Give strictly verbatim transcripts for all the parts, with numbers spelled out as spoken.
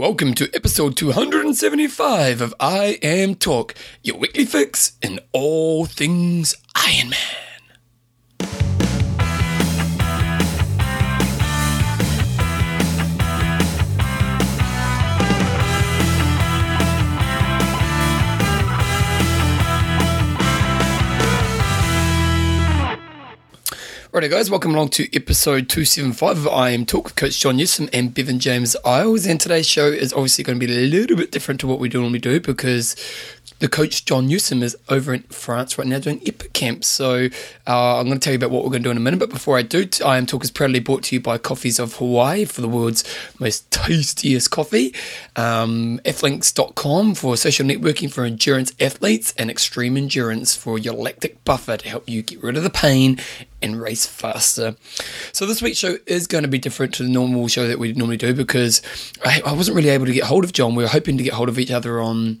Welcome to episode two hundred seventy-five of I Am Talk, your weekly fix in all things Iron Man. Righto guys, welcome along to episode two seventy-five of I Am Talk with Coach John Newsome and Bevan James Isles, and today's show is obviously going to be a little bit different to what we normally do because the Coach John Newsome is over in France right now doing Epic Camp, so uh, I'm going to tell you about what we're going to do in a minute, but before I do, I Am Talk is proudly brought to you by Coffees of Hawaii for the world's most tastiest coffee, um, athlinks dot com for social networking for endurance athletes, and Extreme Endurance for your lactic buffer to help you get rid of the pain and race faster. So this week's show is going to be different to the normal show that we normally do because I, I wasn't really able to get hold of John. We were hoping to get hold of each other on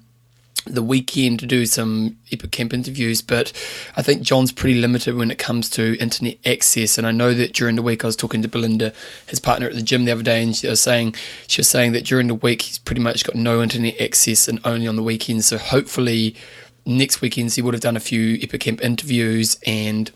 the weekend to do some Epic Camp interviews, but I think John's pretty limited when it comes to internet access, and I know that during the week I was talking to Belinda, his partner at the gym, the other day, and she was saying she was saying that during the week he's pretty much got no internet access and only on the weekends, so hopefully next weekends he would have done a few Epic Camp interviews and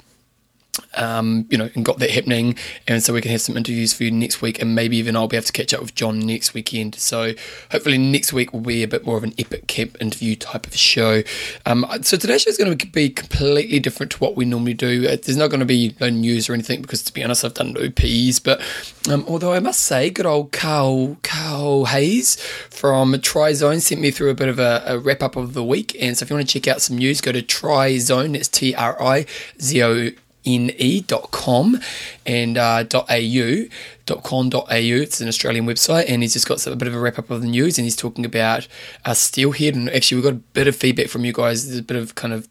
Um, you know, and got that happening, and so we can have some interviews for you next week, and maybe even I'll be able to catch up with John next weekend. So hopefully next week will be a bit more of an Epic Camp interview type of show. Um, so today's show is going to be completely different to what we normally do. There's not going to be no news or anything because, to be honest, I've done no P's. But um, although I must say, good old Carl Carl Hayes from TriZone sent me through a bit of a, a wrap up of the week, and so if you want to check out some news, go to TriZone. That's T R I Z O ne dot com and uh, .au, .com.au. It's an Australian website, and he's just got a bit of a wrap-up of the news, and he's talking about uh, Steelhead, and actually we've got a bit of feedback from you guys. There's a bit of kind of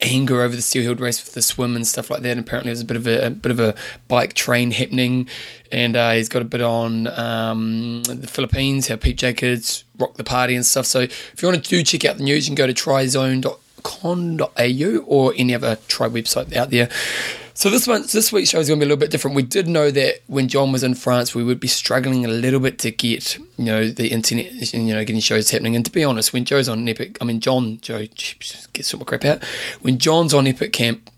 anger over the Steelhead race with the swim and stuff like that, and apparently there's a bit of a, a bit of a bike train happening, and uh, he's got a bit on um, the Philippines, how Pete Jacobs rocked the party and stuff. So if you want to do check out the news, you can go to tryzone dot com con dot a u or any other Tri website out there. So this month, this week's show is going to be a little bit different. We did know that when John was in France, we would be struggling a little bit to get, you know, the internet, you know, getting shows happening. And to be honest, when Joe's on Epic, I mean, John, Joe, get some crap out. When John's on Epic Camp,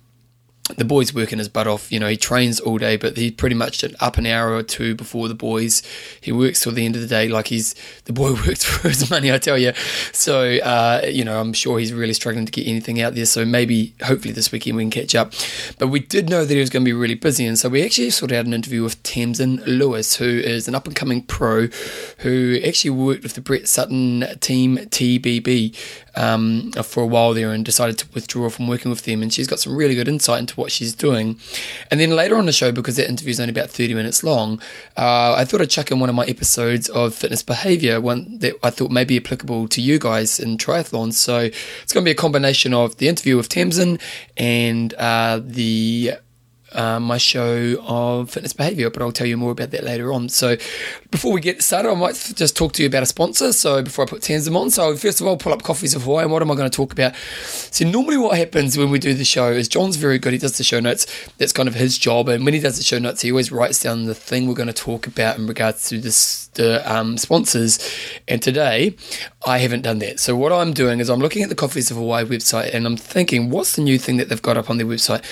the boy's working his butt off. You know, he trains all day, but he pretty much did up an hour or two before the boys. He works till the end of the day. Like he's, the boy works for his money, I tell you. So, uh, you know, I'm sure he's really struggling to get anything out there. So maybe, hopefully this weekend we can catch up. But we did know that he was going to be really busy. And so we actually sorted out an interview with Tamsin Lewis, who is an up-and-coming pro who actually worked with the Brett Sutton Team T B B um, for a while there and decided to withdraw from working with them. And she's got some really good insight into what she's doing, and then later on the show, because that interview is only about thirty minutes long, uh, I thought I'd chuck in one of my episodes of fitness behaviour, one that I thought may be applicable to you guys in triathlons. So it's going to be a combination of the interview with Tamsin and uh, the uh, my show of fitness behaviour, but I'll tell you more about that later on. So before we get started, I might just talk to you about a sponsor. So before I put Tamsin on, so first of all, pull up Coffees of Hawaii. And what am I going to talk about? So normally what happens when we do the show is John's very good. He does the show notes. That's kind of his job. And when he does the show notes, he always writes down the thing we're going to talk about in regards to this, the um, sponsors. And today, I haven't done that. So what I'm doing is I'm looking at the Coffees of Hawaii website and I'm thinking, what's the new thing that they've got up on their website?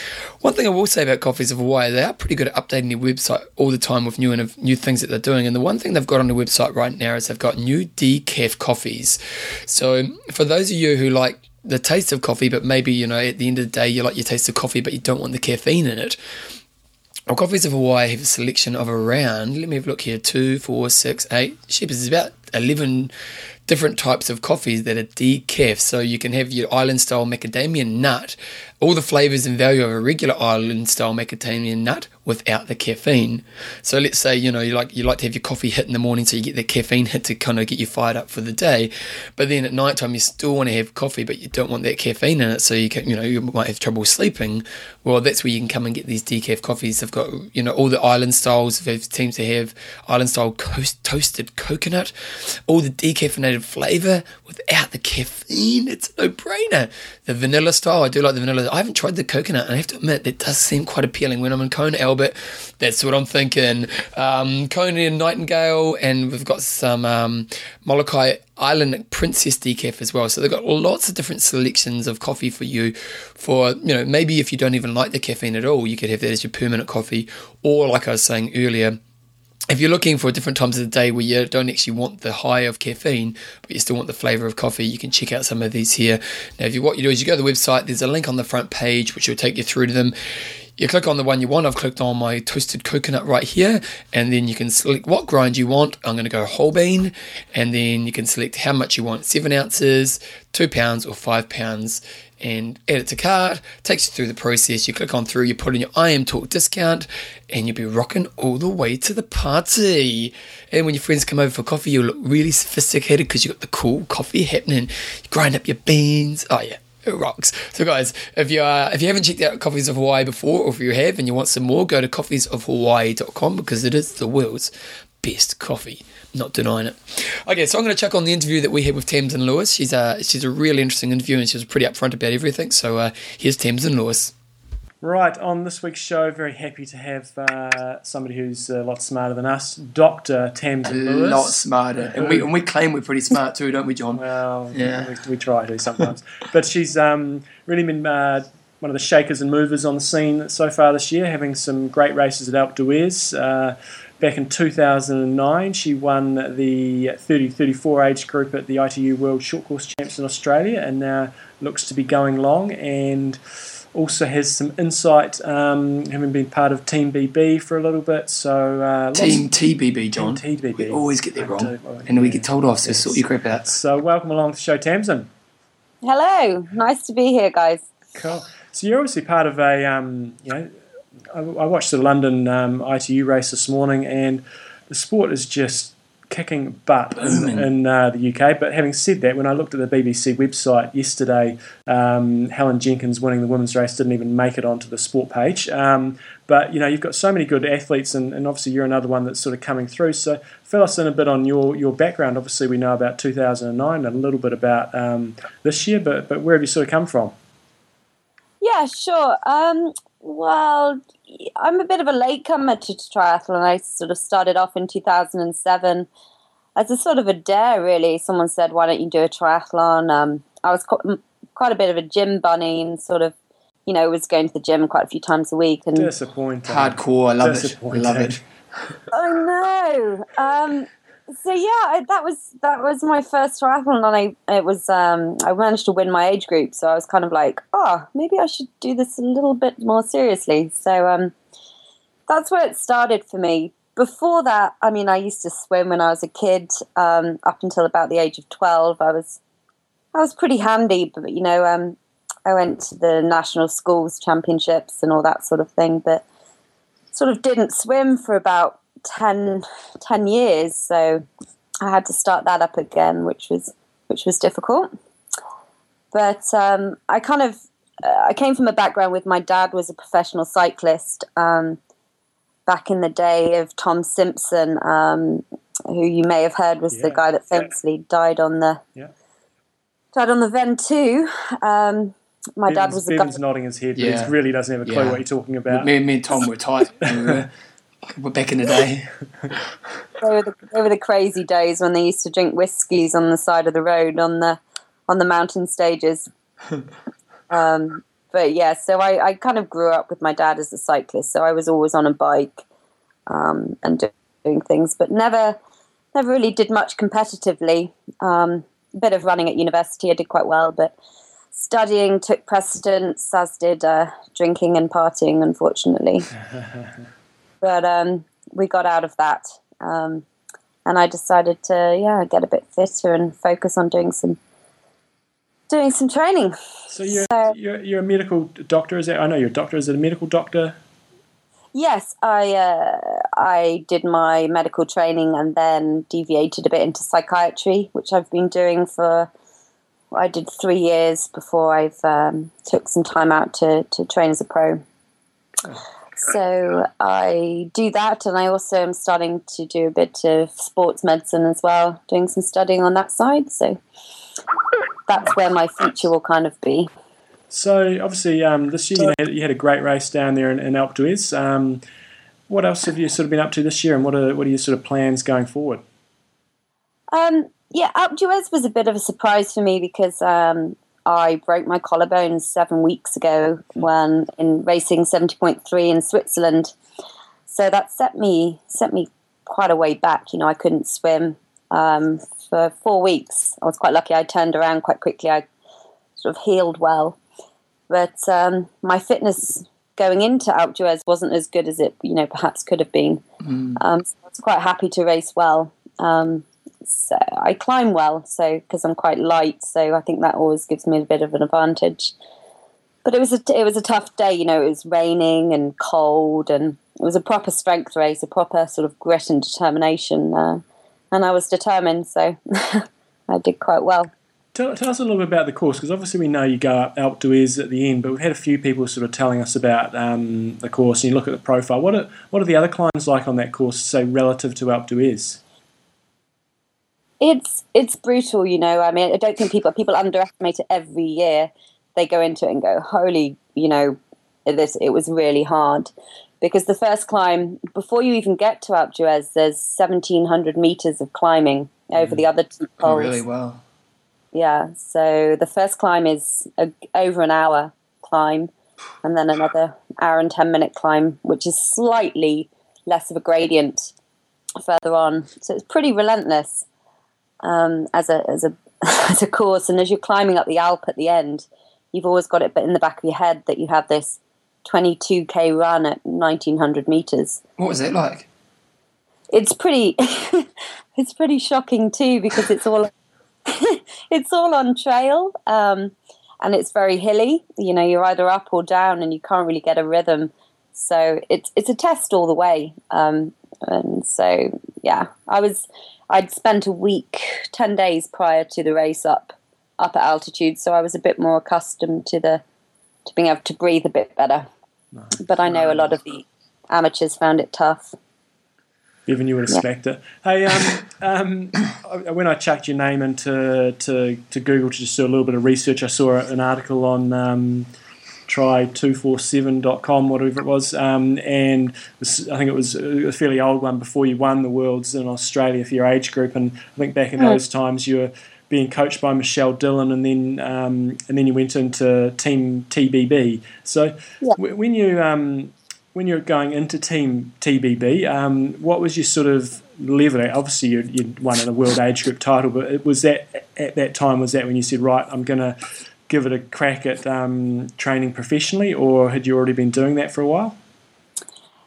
One thing I will say about Coffees of Hawaii, they are pretty good at updating their website all the time with new and new things that they're doing. And the one One thing they've got on the website right now is they've got new decaf coffees. So for those of you who like the taste of coffee, but maybe, you know, at the end of the day you like your taste of coffee, but you don't want the caffeine in it. Well, Coffees of Hawaii have a selection of around, let me have a look here, two, four, six, eight, shepherds, about eleven different types of coffees that are decaf. So you can have your island style macadamia nut, all the flavors and value of a regular island style macadamia nut without the caffeine. So let's say, you know, you like you like to have your coffee hit in the morning, so you get the caffeine hit to kind of get you fired up for the day. But then at night time you still want to have coffee, but you don't want that caffeine in it, so you can, you know, you might have trouble sleeping. Well, that's where you can come and get these decaf coffees. They've got, you know, all the island styles. They seem to have island style toasted coconut, all the decaffeinated and flavour without the caffeine. It's a no-brainer. The vanilla style, I do like the vanilla. I haven't tried the coconut, and I have to admit, that does seem quite appealing. When I'm in Kona, Albert, that's what I'm thinking. Um, Kona and Nightingale, and we've got some um, Molokai Island Princess Decaf as well. So they've got lots of different selections of coffee for you. For, you know, maybe if you don't even like the caffeine at all, you could have that as your permanent coffee. Or like I was saying earlier, if you're looking for different times of the day where you don't actually want the high of caffeine, but you still want the flavour of coffee, you can check out some of these here. Now, if you, what you do is you go to the website, there's a link on the front page which will take you through to them. You click on the one you want. I've clicked on my toasted coconut right here, and then you can select what grind you want. I'm going to go whole bean, and then you can select how much you want, seven ounces, two pounds or five pounds. And add it to cart, takes you through the process. You click on through, you put in your I Am Talk discount, and you'll be rocking all the way to the party. And when your friends come over for coffee, you'll look really sophisticated because you've got the cool coffee happening. You grind up your beans. Oh, yeah. It rocks. So guys, if you are, if you haven't checked out Coffees of Hawaii before, or if you have and you want some more, go to coffees of hawaii dot com because it is the world's best coffee. Not denying it. Okay, so I'm going to check on the interview that we had with Tamsin Lewis. She's a, she's a really interesting interview, and she was pretty upfront about everything. So uh, here's Tamsin Lewis. Right, on this week's show, very happy to have uh, somebody who's a lot smarter than us, Doctor Tamsin Lewis. A lot smarter. And we, and we claim we're pretty smart too, don't we, John? Well, yeah. we, we try to sometimes. But she's um, really been uh, one of the shakers and movers on the scene so far this year, having some great races at Alpe d'Huez. Uh, back in two thousand nine, she won the thirty thirty-four age group at the I T U World Short Course Champs in Australia, and now looks to be going long, and also has some insight, um, having been part of Team B B for a little bit. So uh, Team T B B, John. Team T B B. We always get that wrong, do, well, and yeah, we get told off, so yes. Sort your crap out. So welcome along to the show, Tamsin. Hello. Nice to be here, guys. Cool. So you're obviously part of a, um, you know, I, I watched the London um, I T U race this morning, and the sport is just kicking butt in, in uh, the U K. But having said that, when I looked at the B B C website yesterday, um, Helen Jenkins winning the women's race didn't even make it onto the sport page. Um, but, you know, you've got so many good athletes, and, and obviously you're another one that's sort of coming through. So fill us in a bit on your, your background. Obviously we know about two thousand nine and a little bit about um, this year, but, but where have you sort of come from? Yeah, sure. Um, well, I'm a bit of a latecomer to triathlon. I sort of started off in two thousand seven as a sort of a dare, really. Someone said, why don't you do a triathlon? Um, I was quite a bit of a gym bunny and sort of, you know, was going to the gym quite a few times a week. And disappointing. Hardcore. I love it. I love it. Oh, no. Um, so, yeah, I, that was that was my first triathlon. And I, it was, um, I managed to win my age group. So I was kind of like, oh, maybe I should do this a little bit more seriously. So um, that's where it started for me. Before that, I mean, I used to swim when I was a kid, um, up until about the age of twelve. I was I was pretty handy, but, you know, um, I went to the national schools championships and all that sort of thing, but sort of didn't swim for about ten years, so I had to start that up again, which was which was difficult. But um, I kind of uh, I came from a background with my dad was a professional cyclist um, back in the day of Tom Simpson, um, who you may have heard was yeah. the guy that famously yeah. died on the yeah. died on the Ventoux. Um, my Bevan's, dad was the Bevan's guy nodding his head, but yeah. he really doesn't have a clue yeah. what you're talking about. Me, me and Tom were tight. We're back in the day. they, were the, they were the crazy days when they used to drink whiskies on the side of the road on the on the mountain stages. um, but yeah, so I, I kind of grew up with my dad as a cyclist, so I was always on a bike um, and doing things, but never never really did much competitively. Um, a bit of running at university, I did quite well, but studying took precedence, as did uh, drinking and partying, unfortunately. But um, we got out of that, um, and I decided to yeah get a bit fitter and focus on doing some doing some training. So you're so, you're, you're a medical doctor, is it? I know you're a doctor. Is it a medical doctor? Yes, I uh, I did my medical training and then deviated a bit into psychiatry, which I've been doing for I did three years before I've um, took some time out to to train as a pro. Oh. So I do that, and I also am starting to do a bit of sports medicine as well, doing some studying on that side. So that's where my future will kind of be. So obviously um, this year you, know, you had a great race down there in, in Alpe d'Huez. Um, what else have you sort of been up to this year, and what are what are your sort of plans going forward? Um, yeah, Alpe d'Huez was a bit of a surprise for me because um, I broke my collarbone seven weeks ago when in racing seventy point three in Switzerland. So that set me set me quite a way back. You know, I couldn't swim um, for four weeks. I was quite lucky. I turned around quite quickly. I sort of healed well. But um, my fitness going into Alpe d'Huez wasn't as good as it, you know, perhaps could have been. Mm. Um, so I was quite happy to race well. Um, so I climb well, so because I'm quite light, so I think that always gives me a bit of an advantage. But it was a it was a tough day, you know. It was raining and cold, and it was a proper strength race, a proper sort of grit and determination. Uh, and I was determined, so I did quite well. Tell, tell us a little bit about the course, because obviously we know you go up Alpe d'Huez at the end, but we've had a few people sort of telling us about um, the course, and you look at the profile. What are, what are the other climbs like on that course, say, relative to Alpe d'Huez? It's it's brutal, you know. I mean, I don't think people people underestimate it every year. They go into it and go, holy, you know, this it was really hard. Because the first climb, before you even get to Alpe d'Huez, there's seventeen hundred metres of climbing over mm. the other two poles. Oh, really? Wow. Yeah, so the first climb is a, over an hour climb, and then another hour and ten minute climb, which is slightly less of a gradient further on. So it's pretty relentless um, as a as a as a course. And as you're climbing up the Alp at the end, you've always got it in the back of your head that you have this twenty-two K run at nineteen hundred meters. What was it like? It's pretty. It's pretty shocking too, because it's all. It's all on trail, um, and it's very hilly. You know, you're either up or down, and you can't really get a rhythm. So it's it's a test all the way. Um, and so yeah, I was I'd spent a week, ten days prior to the race up up at altitude, so I was a bit more accustomed to the to being able to breathe a bit better. Nice. But I know a lot of the amateurs found it tough. Even you would expect yeah. it. Hey, um, um, when I chucked your name into to, to Google to just do a little bit of research, I saw an article on um, try two four seven dot com, whatever it was, um, and this, I think it was a fairly old one before you won the Worlds in Australia for your age group. And I think back in oh. those times you were being coached by Michelle Dillon, and then um, and then you went into Team T B B. So yeah. w- when you... Um, When you were going into Team T B B, um, what was your sort of level? Obviously, you'd, you'd won a world age group title, but it was that at that time, was that when you said, right, I'm going to give it a crack at um, training professionally, or had you already been doing that for a while?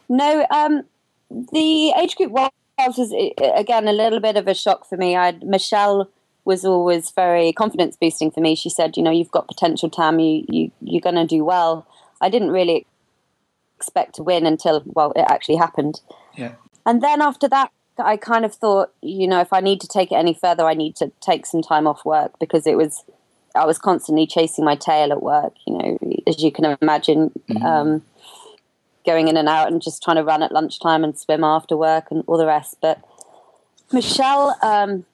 No, um, the age group world was, again, a little bit of a shock for me. I'd, Michelle was always very confidence boosting for me. She said, you know, you've got potential, Tam, you, you, you're going to do well. I didn't really expect to win until, well, it actually happened. Yeah. And then after that, I kind of thought, you know, if I need to take it any further, I need to take some time off work, because it was, I was constantly chasing my tail at work, you know, as you can imagine, mm-hmm. um, going in and out and just trying to run at lunchtime and swim after work and all the rest. But Michelle um,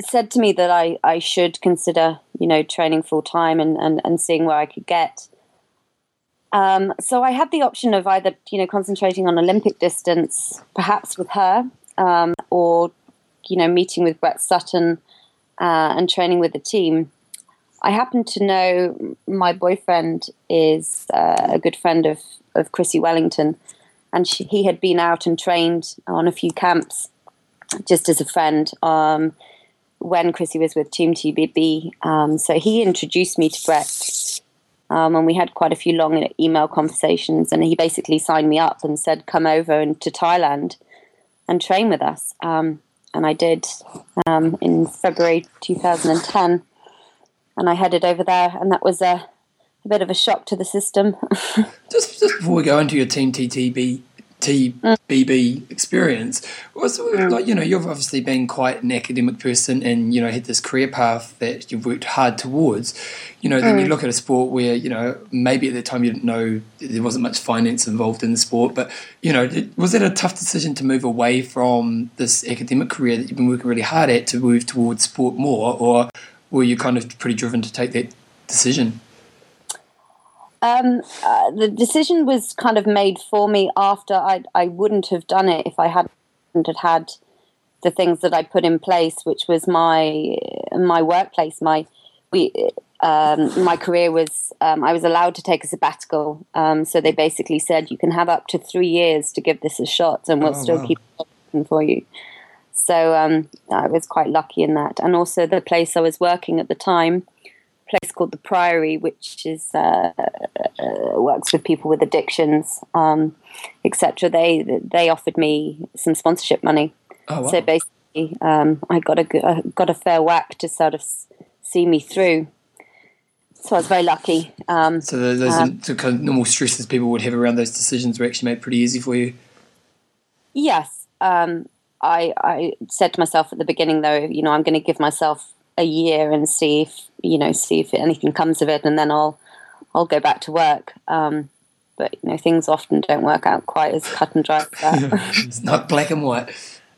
said to me that I, I should consider, you know, training full time and, and, and seeing where I could get. Um, so I had the option of either, you know, concentrating on Olympic distance, perhaps with her, um, or, you know, meeting with Brett Sutton uh, and training with the team. I happen to know my boyfriend is uh, a good friend of, of Chrissy Wellington, and she, he had been out and trained on a few camps just as a friend um, when Chrissy was with Team T B B. Um, so he introduced me to Brett. Um, and we had quite a few long email conversations, and he basically signed me up and said, come over and, to Thailand and train with us. Um, and I did um, in February two thousand ten, and I headed over there, and that was a, a bit of a shock to the system. just, just before we go into your Team T T B, T B B experience. What's it like? You know, you've obviously been quite an academic person, and you know, had this career path that you've worked hard towards. You know, then you look at a sport where, you know, maybe at the time you didn't know there wasn't much finance involved in the sport, but you know, was it a tough decision to move away from this academic career that you've been working really hard at to move towards sport more, or were you kind of pretty driven to take that decision? Um, uh, the decision was kind of made for me after I, I wouldn't have done it if I hadn't had had the things that I put in place, which was my my workplace. My we um, my career was um, I was allowed to take a sabbatical, um, so they basically said you can have up to three years to give this a shot, and we'll oh, still wow. keep working for you. So um, I was quite lucky in that, and also the place I was working at the time. Place called The Priory, which is uh, uh, works with people with addictions, um, et cetera. They they offered me some sponsorship money, oh, wow. so basically um, I got a uh, got a fair whack to sort of see me through. So I was very lucky. Um, so the, those um, the kind of normal stresses people would have around those decisions were actually made pretty easy for you. Yes, um, I I said to myself at the beginning though, you know, I'm going to give myself a year and see if you know see if anything comes of it, and then I'll I'll go back to work, um, but you know things often don't work out quite as cut and dry as that. It's not black and white.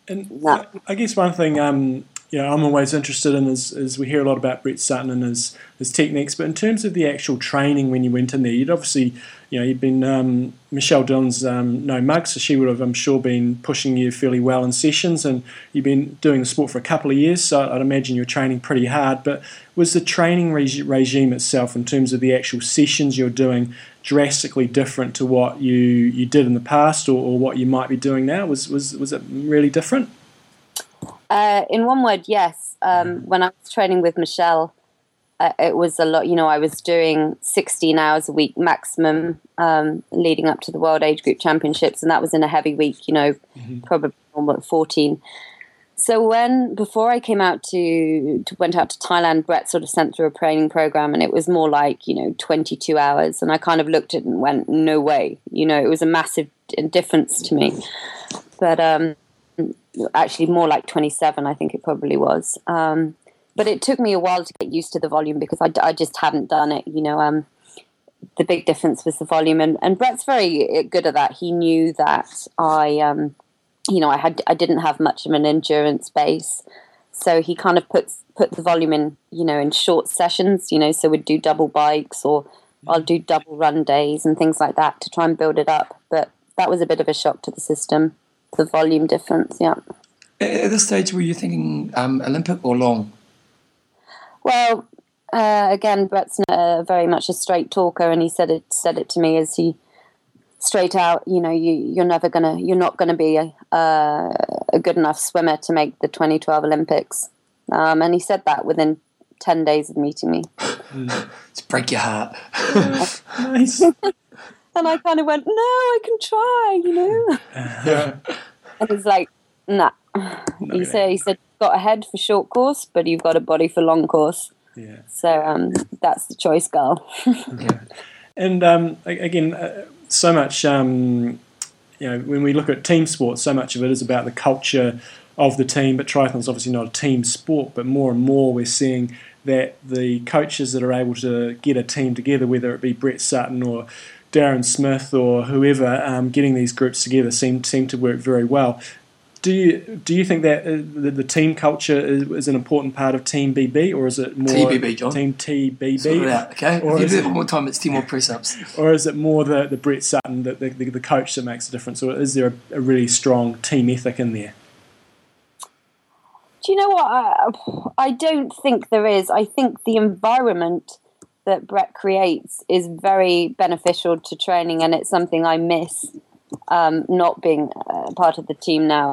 And no. I guess one thing um, you know I'm always interested in is, is we hear a lot about Brett Sutton and his, his techniques, but in terms of the actual training when you went in there, you'd obviously you know you'd been um, Michelle Dillon's um, no mug, so she would have I'm sure been pushing you fairly well in sessions, and you've been doing the sport for a couple of years, so I'd imagine you're training pretty hard. But was the training reg- regime itself, in terms of the actual sessions you're doing, drastically different to what you, you did in the past, or, or what you might be doing now? Was was was it really different? Uh, in one word, yes. Um, when I was training with Michelle, uh, it was a lot. You know, I was doing sixteen hours a week maximum, um, leading up to the World Age Group Championships, and that was in a heavy week. You know, mm-hmm. probably almost fourteen. So when before I came out to, to went out to Thailand, Brett sort of sent through a training program, and it was more like you know twenty-two hours, and I kind of looked at it and went, no way, you know, it was a massive difference to me. But um, actually, more like twenty-seven, I think it probably was. Um, but it took me a while to get used to the volume because I, I just hadn't done it, you know. Um, the big difference was the volume, and, and Brett's very good at that. He knew that I. Um, You know, I had I didn't have much of an endurance base, so he kind of puts put the volume in, you know, in short sessions. You know, so we'd do double bikes, or I'll do double run days and things like that to try and build it up. But that was a bit of a shock to the system, the volume difference. Yeah. At this stage, were you thinking um, Olympic or long? Well, uh, again, Brett's uh, very much a straight talker, and he said it said it to me as he. Straight out, you know, you, you're never gonna, you're not gonna be a, uh, a good enough swimmer to make the twenty twelve Olympics. Um, and he said that within ten days of meeting me. It's break your heart. Nice. And I kind of went, no, I can try, you know. Yeah. And he's like, nah. He really. said, he said, you've got a head for short course, but you've got a body for long course. Yeah. So um, that's the choice, girl. Yeah. And um, again. Uh, So much, um, you know, when we look at team sports, so much of it is about the culture of the team, but triathlon's obviously not a team sport, but more and more we're seeing that the coaches that are able to get a team together, whether it be Brett Sutton or Darren Smith or whoever, um, getting these groups together seem seem to work very well. Do you do you think that the, the team culture is, is an important part of Team B B, or is it more T B B, John? Team T B B? Sort it out, okay? Or if you do it one more time, it's Team or press-ups. Or is it more the, the Brett Sutton, the, the the coach that makes a difference, or is there a, a really strong team ethic in there? Do you know what? I, I don't think there is. I think the environment that Brett creates is very beneficial to training, and it's something I miss um, not being uh, part of the team now.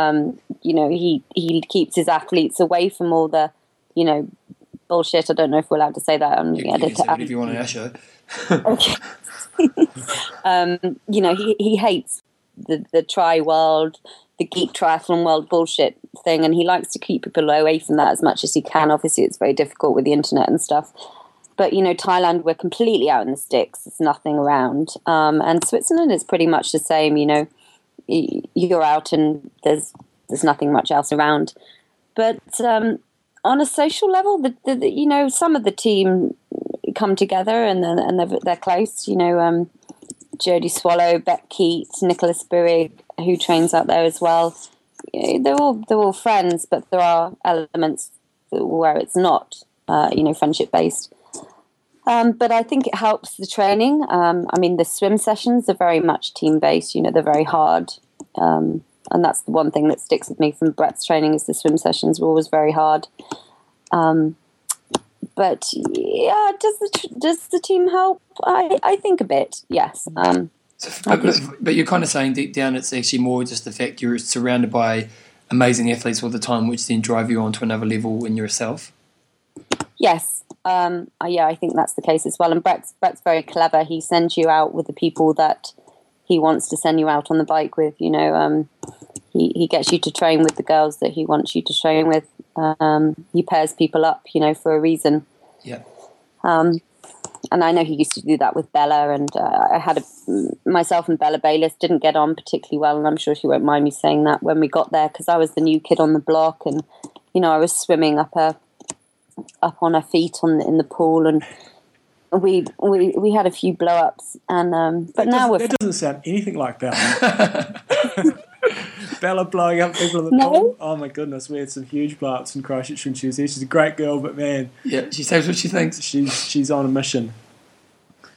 Um, you know, he, he keeps his athletes away from all the, you know, bullshit. I don't know if we're allowed to say that. I'm you, you can say it if you want to ask it. Okay. um, you know, he, he hates the, the tri-world, the geek triathlon world bullshit thing, and he likes to keep people away from that as much as he can. Obviously, it's very difficult with the internet and stuff. But, you know, Thailand, we're completely out in the sticks. There's nothing around. Um, and Switzerland is pretty much the same. You know, you're out and there's there's nothing much else around. But um, on a social level, the, the, the, you know, some of the team come together and they're, and they're, they're close. You know, um, Jodie Swallow, Beck Keats, Nicholas Buick, who trains out there as well. You know, they're all they're all friends, but there are elements where it's not, uh, you know, friendship based. Um, but I think it helps the training. Um, I mean, the swim sessions are very much team based. You know, they're very hard. Um, and that's the one thing that sticks with me from Brett's training is the swim sessions were always very hard. Um, but yeah, does the does the team help? I, I think a bit, yes. Um, so, but, but you're kind of saying deep down it's actually more just the fact you're surrounded by amazing athletes all the time, which then drive you on to another level in yourself? Yes. Um, yeah, I think that's the case as well. And Brett's, Brett's very clever. He sends you out with the people that he wants to send you out on the bike with. You know, um, he, he gets you to train with the girls that he wants you to train with. Um, he pairs people up, you know, for a reason. Yeah. Um, and I know he used to do that with Bella. And uh, I had a, myself and Bella Bayless didn't get on particularly well. And I'm sure she won't mind me saying that when we got there, because I was the new kid on the block. And, you know, I was swimming up a up on her feet on the, in the pool, and we we we had a few blow-ups, and um but that now we're that doesn't sound anything like Bella. Bella blowing up people in the no? pool. Oh my goodness, we had some huge blow-ups in Christchurch when she was there. She's a great girl, but man, yeah, she says what she thinks. She's she's on a mission.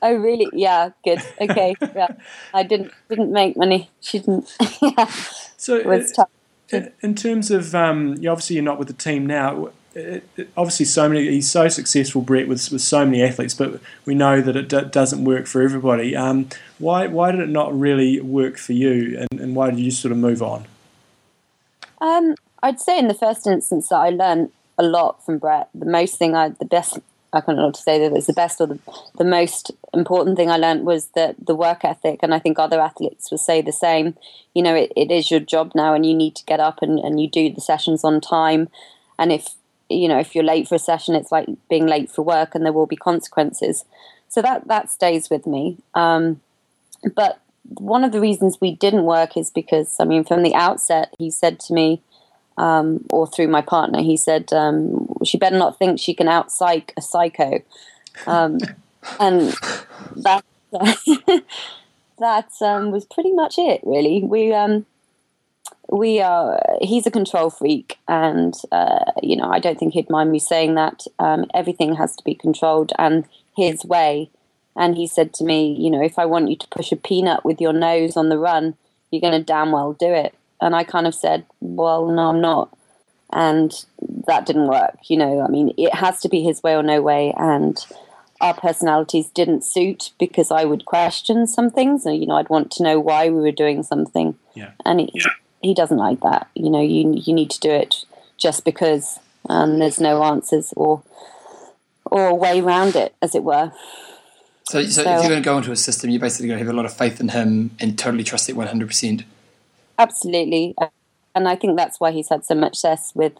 Oh really? Yeah, good. Okay, yeah, I didn't didn't make money. She didn't. Yeah. So it was tough. In, in terms of um, you obviously you're not with the team now. It, it, obviously so many he's so successful, Brett, with, with so many athletes, but we know that it d- doesn't work for everybody. um, why why did it not really work for you, and, and why did you sort of move on? um, I'd say in the first instance that I learned a lot from Brett. The most thing I the best I can't know to say that it's the best or the, the most important thing I learned was that the work ethic, and I think other athletes will say the same. You know, it, it is your job now, and you need to get up and, and you do the sessions on time, and if you know, if you're late for a session, it's like being late for work, and there will be consequences. So that, that stays with me. Um, but one of the reasons we didn't work is because, I mean, from the outset, he said to me, um, or through my partner, he said, um, she better not think she can out-psych a psycho. Um, and that, that um, was pretty much it, really. We... Um, We are, he's a control freak, and, uh, you know, I don't think he'd mind me saying that. Um, everything has to be controlled and his way. And he said to me, you know, if I want you to push a peanut with your nose on the run, you're going to damn well do it. And I kind of said, well, no, I'm not. And that didn't work. You know, I mean, it has to be his way or no way. And our personalities didn't suit, because I would question some things. And, you know, I'd want to know why we were doing something. Yeah. And it, yeah. He doesn't like that. You know, you you need to do it just because, and um, there's no answers or or way around it, as it were. So, so, so if you're going to go into a system, you're basically going to have a lot of faith in him and totally trust it one hundred percent. Absolutely. And I think that's why he's had so much success with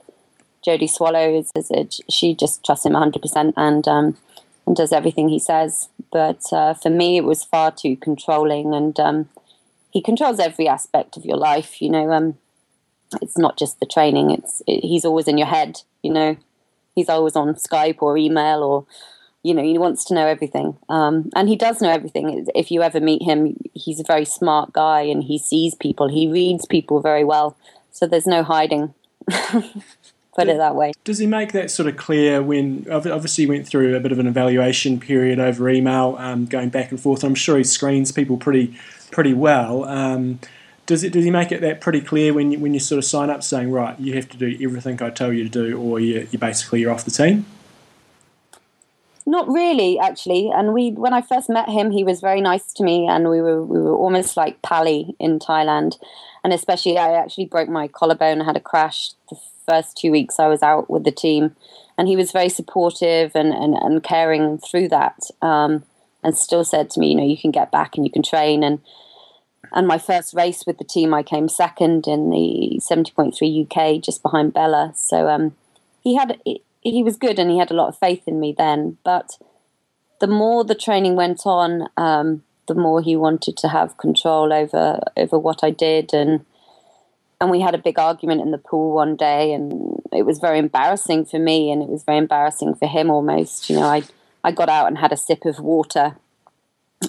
Jodie Swallow. Is, is it, she just trusts him one hundred percent and, um, and does everything he says. But uh, for me, it was far too controlling, and... Um, He controls every aspect of your life, you know. Um, it's not just the training. It's it, he's always in your head, you know. He's always on Skype or email, or, you know, he wants to know everything. Um, and he does know everything. If you ever meet him, he's a very smart guy, and he sees people. He reads people very well. So there's no hiding, put it that way. Does he make that sort of clear when, obviously went through a bit of an evaluation period over email, um, going back and forth. I'm sure he screens people pretty... pretty well. Um, does it? Does he make it that pretty clear when you, when you sort of sign up, saying, right, you have to do everything I tell you to do, or you, you basically you're off the team? Not really, actually. And we, when I first met him, he was very nice to me, and we were we were almost like pally in Thailand. And especially, I actually broke my collarbone, had a crash the first two weeks I was out with the team, and he was very supportive and and, and caring through that. Um, And still said to me, you know, you can get back and you can train. And and my first race with the team, I came second in the seventy point three U K, just behind Bella. So um, he had he was good, and he had a lot of faith in me then. But the more the training went on, um, the more he wanted to have control over over what I did, and and we had a big argument in the pool one day, and it was very embarrassing for me, and it was very embarrassing for him almost. You know, I I got out and had a sip of water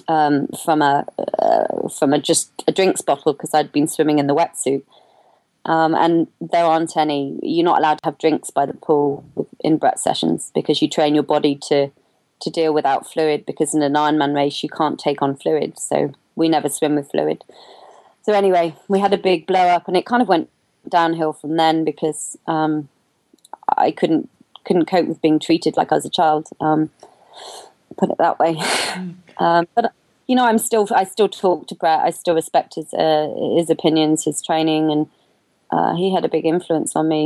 um, from a uh, from a just a drinks bottle because I'd been swimming in the wetsuit. Um, and there aren't any, you're not allowed to have drinks by the pool with, in Brett sessions, because you train your body to, to deal without fluid, because in an Ironman race you can't take on fluid. So we never swim with fluid. So anyway, we had a big blow up, and it kind of went downhill from then, because um, I couldn't couldn't cope with being treated like I was a child, um, put it that way. um, but you know, I'm still I still talk to Brett. I still respect his uh, his opinions, his training, and Uh, he had a big influence on me.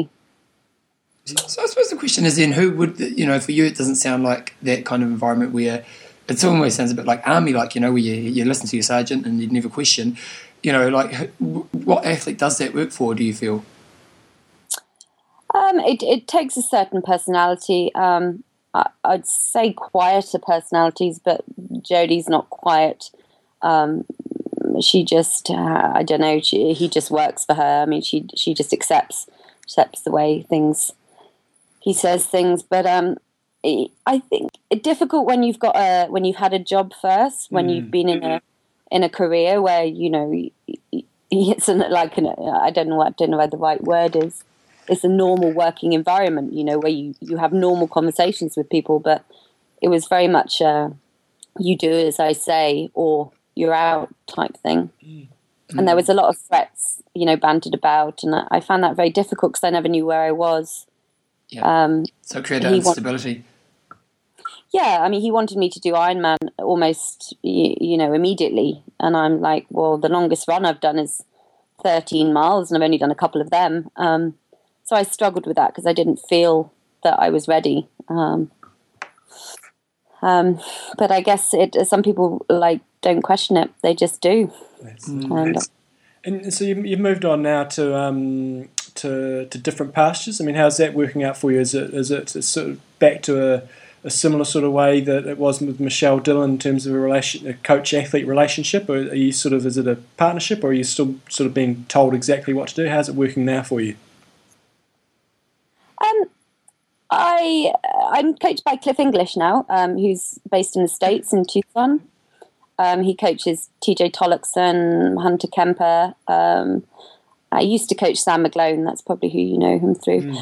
So I suppose the question is then, who would, you know, for you it doesn't sound like that kind of environment where, it almost sounds a bit like army, like, you know, where you, you listen to your sergeant and you'd never question, you know, like what athlete does that work for, do you feel? Um, it, it takes a certain personality. Um, I, I'd say quieter personalities, but Jodie's not quiet. Um She just, uh, I don't know, she, he just works for her. I mean, she she just accepts accepts the way things, he says things. But um, I think it's difficult when you've got a, when you've had a job first, when mm. you've been in a in a career where, you know, it's an, like, an, I don't know, I don't know where the right word is. It's a normal working environment, you know, where you, you have normal conversations with people. But it was very much uh, you do as I say, or you're out type thing. Mm. And there was a lot of threats, you know, bandied about. And I, I found that very difficult because I never knew where I was. Yeah. Um, so it created instability. Wanted, yeah. I mean, he wanted me to do Ironman almost, you, you know, immediately. And I'm like, well, the longest run I've done is thirteen miles and I've only done a couple of them. Um, so I struggled with that because I didn't feel that I was ready. Um, um, but I guess it, some people like, don't question it, they just do. Yes. And, and so you, you've moved on now to um to to different pastures. I mean, how's that working out for you? Is it is it sort of back to a, a similar sort of way that it was with Michelle Dillon in terms of a relation, a coach athlete relationship, or are you sort of, is it a partnership, or are you still sort of being told exactly what to do? How's it working now for you? Um, I I'm coached by Cliff English now, um, who's based in the States in Tucson. Um, he coaches T J Tollockson, Hunter Kemper. Um, I used to coach Sam McGlone. That's probably who you know him through. Mm.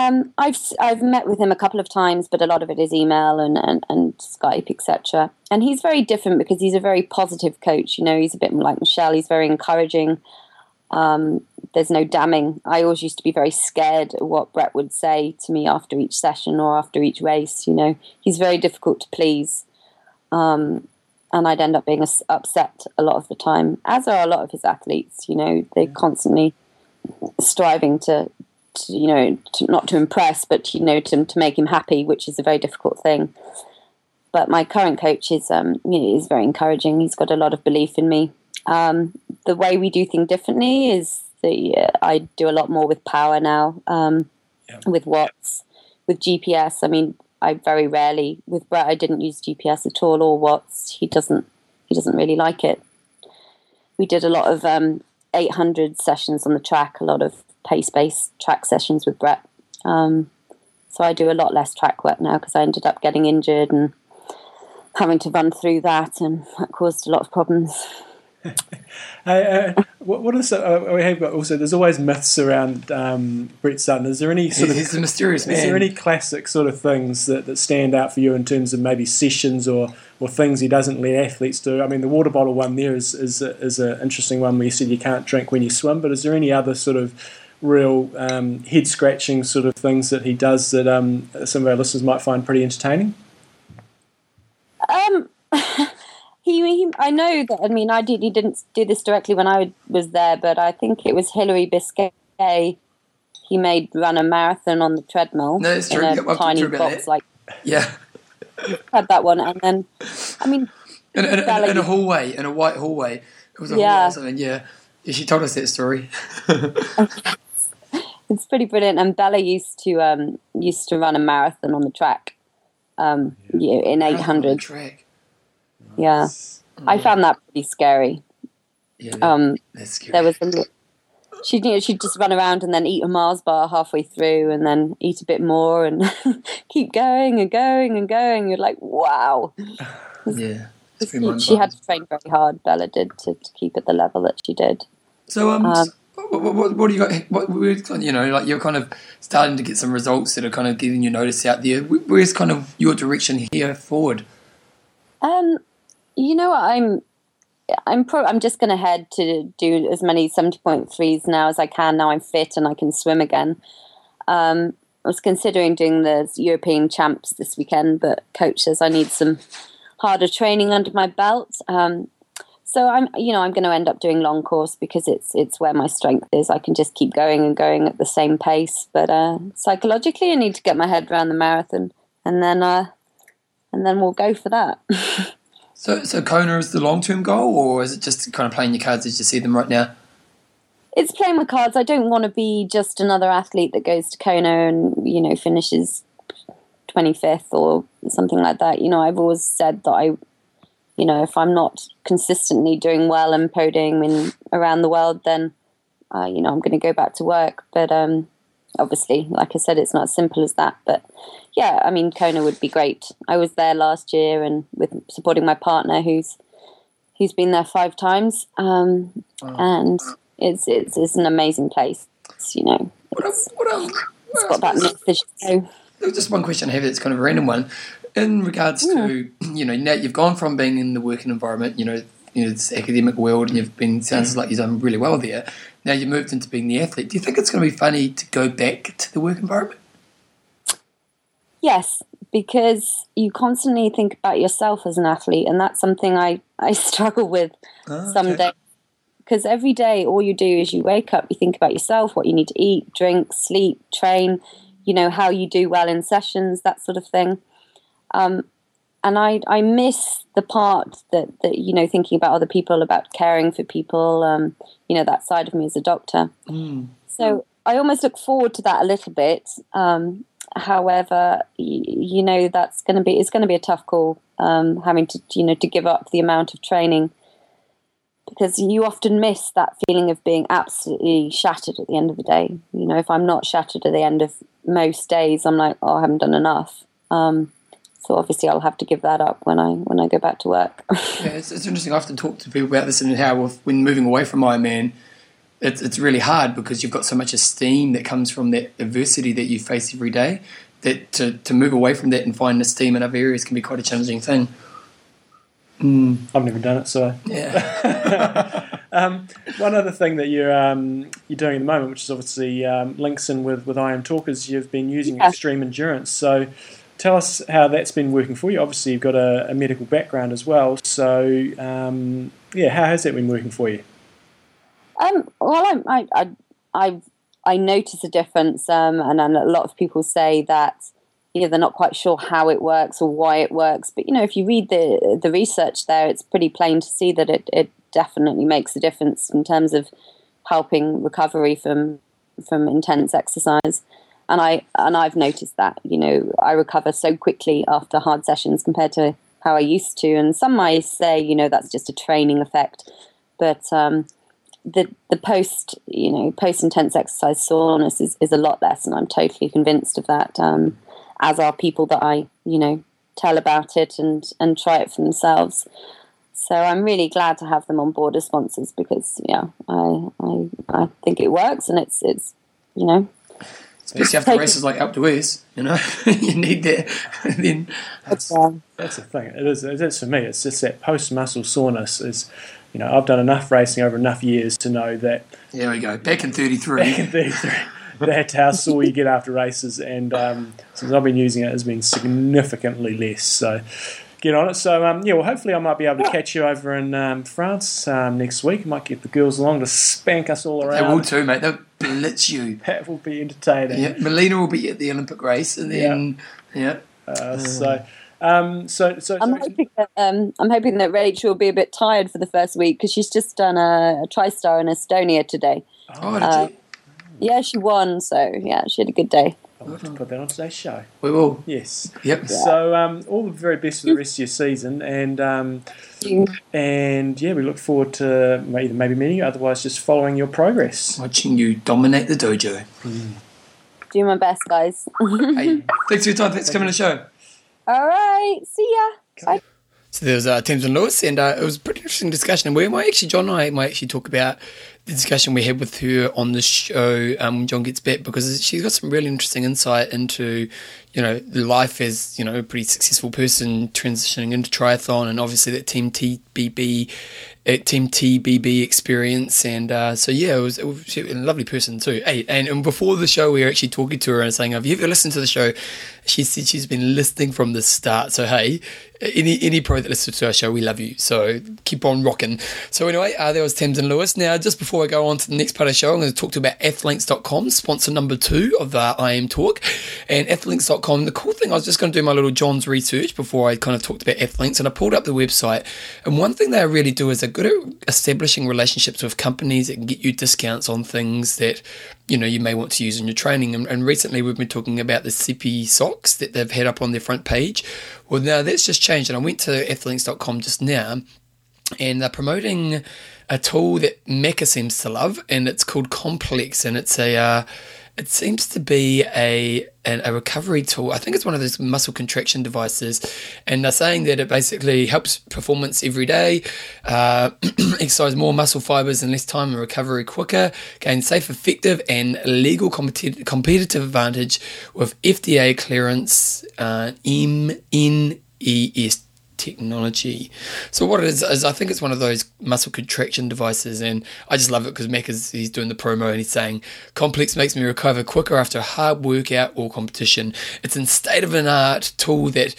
Um, I've I've met with him a couple of times, but a lot of it is email and, and, and Skype, et cetera. And he's very different because he's a very positive coach. You know, he's a bit like Michelle. He's very encouraging. Um, there's no damning. I always used to be very scared of what Brett would say to me after each session or after each race. You know, he's very difficult to please. Um And I'd end up being upset a lot of the time, as are a lot of his athletes. You know, they're yeah. constantly striving to, to, you know, to, not to impress, but, you know, to, to make him happy, which is a very difficult thing. But my current coach is, um, you know, is very encouraging. He's got a lot of belief in me. Um, the way we do things differently is the uh, I do a lot more with power now, um, yeah. with watts, with G P S. I mean, I very rarely, with Brett, I didn't use G P S at all or watts. He doesn't, he doesn't really like it. We did a lot of um, eight hundred sessions on the track, a lot of pace-based track sessions with Brett. Um, so I do a lot less track work now because I ended up getting injured and having to run through that, and that caused a lot of problems. I, uh, what, what is uh, we have got also? There's always myths around um, Brett Sutton. Is there any sort of he's a mysterious man? Is there any classic sort of things that, that stand out for you in terms of maybe sessions or, or things he doesn't let athletes do? I mean, the water bottle one there is is a, is an interesting one where you said you can't drink when you swim. But is there any other sort of real um, head scratching sort of things that he does that um, some of our listeners might find pretty entertaining? Um. He, he, I know that, I mean, I did, he didn't do this directly when I was there, but I think it was Hilary Biscay he made run a marathon on the treadmill. No, it's in true. a yeah, tiny box. Like, yeah. Had that one, and then, I mean... In, in, in, in a hallway, in a white hallway. It was a yeah. hallway or something, yeah. yeah. She told us that story. It's pretty brilliant, and Bella used to um, used to run a marathon on the track. um, yeah. you know, in eight hundred. Track. Nice. Yeah. Mm. I found that pretty scary. Yeah, um, that's scary. There was a, she'd, you know, she'd just run around and then eat a Mars bar halfway through and then eat a bit more and keep going and going and going. You're like, wow. Yeah. She, she had to train very hard, Bella did, to, to keep at the level that she did. So, um, um what, what, what do you got? What, you know, like you're kind of starting to get some results that are kind of giving you notice out there. Where's kind of your direction here forward? Um, you know, I'm, I'm pro- I'm just going to head to do as many seventy point threes now as I can. Now I'm fit and I can swim again. Um, I was considering doing the European Champs this weekend, but coach says I need some harder training under my belt. Um, so I'm, you know, I'm going to end up doing long course because it's, it's where my strength is. I can just keep going and going at the same pace. But, uh, psychologically I need to get my head around the marathon and then, uh, and then we'll go for that. so, so Kona is the long-term goal, or is it just kind of playing your cards as you see them right now? It's playing my cards. I don't want to be just another athlete that goes to Kona and, you know, finishes twenty-fifth or something like that. You know, I've always said that I, you know, if I'm not consistently doing well and podium in around the world, then, uh, you know, I'm going to go back to work. But um, obviously, like I said, it's not as simple as that. But yeah, I mean, Kona would be great. I was there last year and with supporting my partner who's who's been there five times. Um, oh. And it's, it's it's an amazing place. It's, you know, it's, what up, what up? It's got that mix of show. There's just one question I have that's kind of a random one in regards yeah. to, you know, now you've gone from being in the working environment, you know, you know this academic world, and you've been, sounds like you've done really well there. Now you've moved into being the athlete. Do you think it's going to be funny to go back to the work environment? Yes, because you constantly think about yourself as an athlete, and that's something I, I struggle with oh, some okay. days. Because every day all you do is you wake up, you think about yourself, what you need to eat, drink, sleep, train, you know, how you do well in sessions, that sort of thing. Um, and I, I miss the part that, that, you know, thinking about other people, about caring for people, um, you know, that side of me as a doctor. Mm. So I almost look forward to that a little bit. Um, however, y- you know, that's going to be, it's going to be a tough call, um, having to, you know, to give up the amount of training, because you often miss that feeling of being absolutely shattered at the end of the day. You know, if I'm not shattered at the end of most days, I'm like, oh, I haven't done enough. Um, so obviously I'll have to give that up when I when I go back to work. yeah, it's, it's interesting. I often talk to people about this and how when moving away from Ironman, it's, it's really hard because you've got so much esteem that comes from that adversity that you face every day, that to, to move away from that and find esteem in other areas can be quite a challenging thing. Mm. I've never done it, so yeah. um, one other thing that you're um, you're doing at the moment, which is obviously um, links in with, with I Am Talk, is you've been using yeah. Extreme Endurance. So tell us how that's been working for you. Obviously, you've got a, a medical background as well. So um, yeah, how has that been working for you? Um, well, I I I I notice a difference, um, and, and a lot of people say that. You know, they're not quite sure how it works or why it works. But, you know, if you read the the research there, it's pretty plain to see that it, it definitely makes a difference in terms of helping recovery from from intense exercise. And, I, and I've noticed that, you know, I recover so quickly after hard sessions compared to how I used to. And some might say, you know, that's just a training effect. But um, the the post, you know, post-intense exercise soreness is, is a lot less, and I'm totally convinced of that. Um as are people that I, you know, tell about it and, and try it for themselves. So I'm really glad to have them on board as sponsors because, yeah, I I, I think it works and it's, it's you know. Especially after races like Alpe d'Huez, you know, you need that. then that's, that's the thing. It is, it is for me. It's just that post-muscle soreness is, you know, I've done enough racing over enough years to know that. There we go, back in thirty-three. Back in thirty-three. That's how sore you get after races, and um, since I've been using it, it's been significantly less. So get on it. So um, yeah, well, hopefully I might be able to catch you over in um, France um, next week. I might get the girls along to spank us all around. They will too, mate. They'll blitz you. That will be entertaining. Yeah, Melina will be at the Olympic race, and then yeah. yeah. Uh, so. Um, so, so, I'm, so hoping that, um, I'm hoping that Rachel will be a bit tired for the first week because she's just done a, a TriStar in Estonia today. Oh, did uh, you? Yeah, she won, so yeah, she had a good day. Oh, We can put that on today's show. We will. Yes. Yep. So um, all the very best for the rest of your season, and um, and yeah, we look forward to either maybe meeting you, otherwise just following your progress, watching you dominate the dojo. Mm. Do my best, guys. Hey, thanks for your time. Thanks for coming to the show. All right. See ya. Bye. So there was uh, Tamsin Lewis, and uh, it was a pretty interesting discussion. And we might actually, John and I might actually talk about the discussion we had with her on the show um, when John gets back, because she's got some really interesting insight into, you know, life as, you know, a pretty successful person transitioning into triathlon, and obviously that Team T B B Team T B B experience. And uh, so, yeah, it was, it was she was a lovely person too. Hey, and, and before the show, we were actually talking to her and saying, have you ever listened to the show? She said she's been listening from the start. So, hey, any any pro that listens to our show, we love you. So keep on rocking. So anyway, uh, there was Tamsin Lewis. Now, just before I go on to the next part of the show, I'm going to talk to you about Athlinks dot com, sponsor number two of uh, I Am Talk. And Athlinks dot com, the cool thing, I was just going to do my little John's research before I kind of talked about Athlinks, and I pulled up the website. And one thing they really do is they're good at establishing relationships with companies that can get you discounts on things that, you know, you may want to use in your training. And, and recently we've been talking about the sippy socks that they've had up on their front page. Well, now that's just changed, and I went to Athlinks dot com just now, and they're promoting a tool that Mecca seems to love, and it's called Complex, and it's a uh, it seems to be a a recovery tool. I think it's one of those muscle contraction devices, and they're saying that it basically helps performance every day, uh, exercise more muscle fibers in less time and recovery quicker, gain safe, effective, and legal competi- competitive advantage with F D A clearance, uh, M N E S technology. So what it is, is I think it's one of those muscle contraction devices, and I just love it because Mac is he's doing the promo, and he's saying Complex makes me recover quicker after a hard workout or competition. It's a state of an art tool that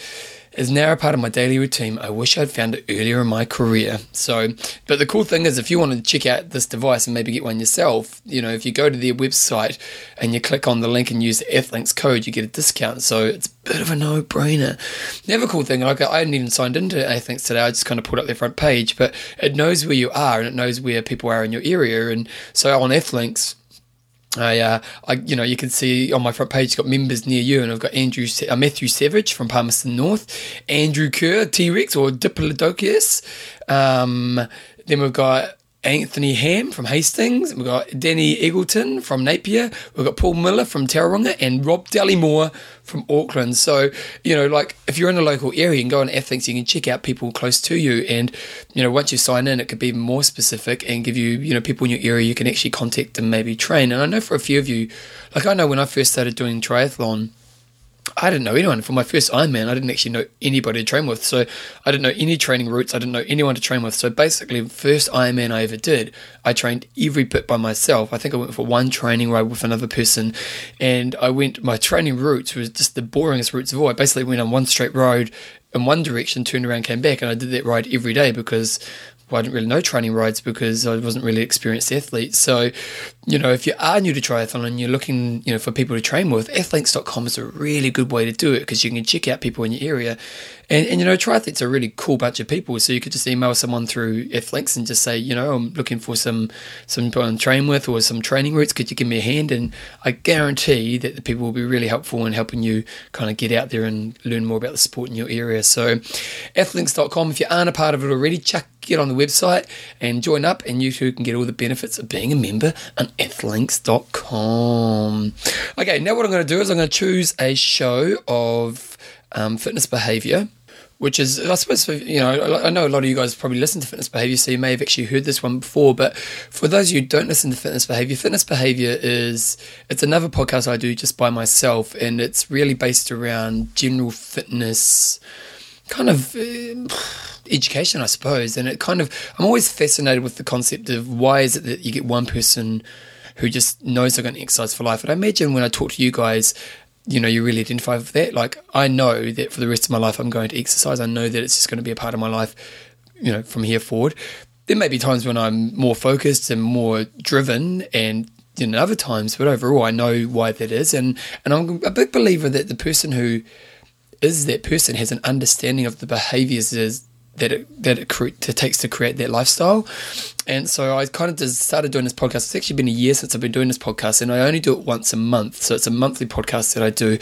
is now a part of my daily routine. I wish I'd found it earlier in my career. So, but the cool thing is, if you want to check out this device and maybe get one yourself, you know, if you go to their website and you click on the link and use the Athlinks code, you get a discount. So it's a bit of a no-brainer. The other cool thing, like I hadn't even signed into Athlinks today, I just kind of pulled up their front page, but it knows where you are and it knows where people are in your area. And so on Athlinks, I, uh, I, you know, you can see on my front page, it's got members near you, and I've got Andrew, uh, Matthew Savage from Palmerston North, Andrew Kerr, T-Rex or Diplodocus. Um, then we've got Anthony Ham from Hastings. We've got Danny Eagleton from Napier. We've got Paul Miller from Tauranga and Rob Dallimore from Auckland. So, you know, like if you're in a local area, you can go on Athlinks, you can check out people close to you. And, you know, once you sign in, it could be even more specific and give you, you know, people in your area, you can actually contact and maybe train. And I know for a few of you, like I know when I first started doing triathlon, I didn't know anyone. For my first Ironman, I didn't actually know anybody to train with. So I didn't know any training routes. I didn't know anyone to train with. So basically, first Ironman I ever did, I trained every bit by myself. I think I went for one training ride with another person. And I went, my training routes was just the boringest routes of all. I basically went on one straight road in one direction, turned around, came back. And I did that ride every day because well, I didn't really know training rides because I wasn't really an experienced athlete. So, you know, if you are new to triathlon and you're looking, you know, for people to train with, Athlinks dot com is a really good way to do it because you can check out people in your area. And, and you know, triathletes are a really cool bunch of people. So you could just email someone through Athlinks and just say, you know, I'm looking for some, some people to train with or some training routes. Could you give me a hand? And I guarantee that the people will be really helpful in helping you kind of get out there and learn more about the sport in your area. So Athlinks dot com, if you aren't a part of it already, chuck get on the website and join up, and you too can get all the benefits of being a member on Athlinks dot com. Okay, now what I'm going to do is I'm going to choose a show of um, fitness behavior, which is, I suppose, for, you know, I know a lot of you guys probably listen to fitness behavior, so you may have actually heard this one before, but for those of you who don't listen to fitness behavior, fitness behavior is, it's another podcast I do just by myself, and it's really based around general fitness kind of uh, education, I suppose. And it kind of, I'm always fascinated with the concept of why is it that you get one person who just knows they're going to exercise for life. And I imagine when I talk to you guys, you know, you really identify with that. Like, I know that for the rest of my life, I'm going to exercise. I know that it's just going to be a part of my life, you know, from here forward. There may be times when I'm more focused and more driven and than other times, but overall, I know why that is. And, and I'm a big believer that the person who is that person has an understanding of the behaviors that is, that it, that it, cre- it takes to create that lifestyle. And so I kind of just started doing this podcast. It's actually been a year since I've been doing this podcast, and I only do it once a month. So it's a monthly podcast that I do.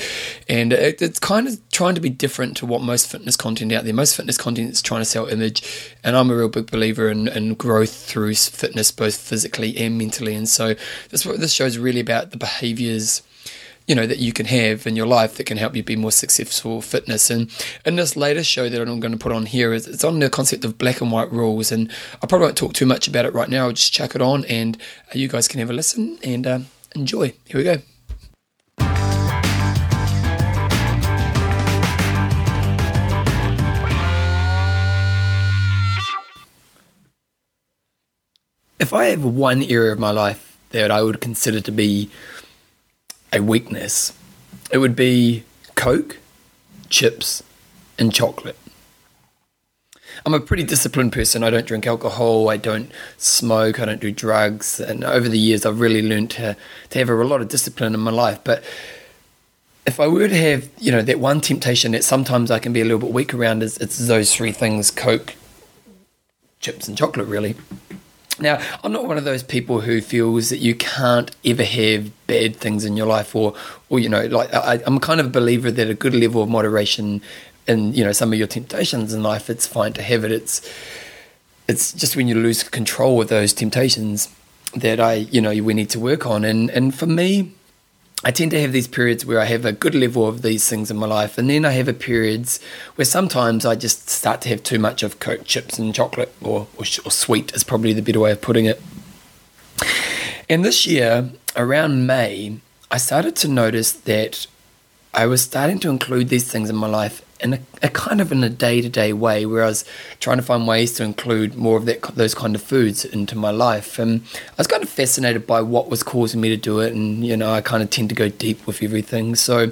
And it, it's kind of trying to be different to what most fitness content out there. Most fitness content is trying to sell image. And I'm a real big believer in, in growth through fitness, both physically and mentally. And so this, this show is really about the behaviors, you know, that you can have in your life that can help you be more successful fitness. And in this latest show that I'm going to put on here, is it's on the concept of black and white rules, and I probably won't talk too much about it right now. I'll just chuck it on, and you guys can have a listen and uh, enjoy. Here we go. If I have one area of my life that I would consider to be a weakness, it would be Coke, chips, and chocolate. I'm a pretty disciplined person. I don't drink alcohol, I don't smoke, I don't do drugs, and over the years I've really learned to, to have a lot of discipline in my life. But if I were to have, you know, that one temptation that sometimes I can be a little bit weak around, is it's those three things: Coke, chips, and chocolate, really. Now, I'm not one of those people who feels that you can't ever have bad things in your life, or, or you know, like I, I'm kind of a believer that a good level of moderation in, you know, some of your temptations in life, it's fine to have it. It's, it's just when you lose control of those temptations that I, you know, we need to work on. And, and for me, I tend to have these periods where I have a good level of these things in my life, and then I have a periods where sometimes I just start to have too much of Coke, chips, and chocolate, or, or, or sweet is probably the better way of putting it. And this year, around May, I started to notice that I was starting to include these things in my life in a, a kind of in a day-to-day way, where I was trying to find ways to include more of that, those kind of foods into my life. And I was kind of fascinated by what was causing me to do it, and, you know, I kind of tend to go deep with everything. So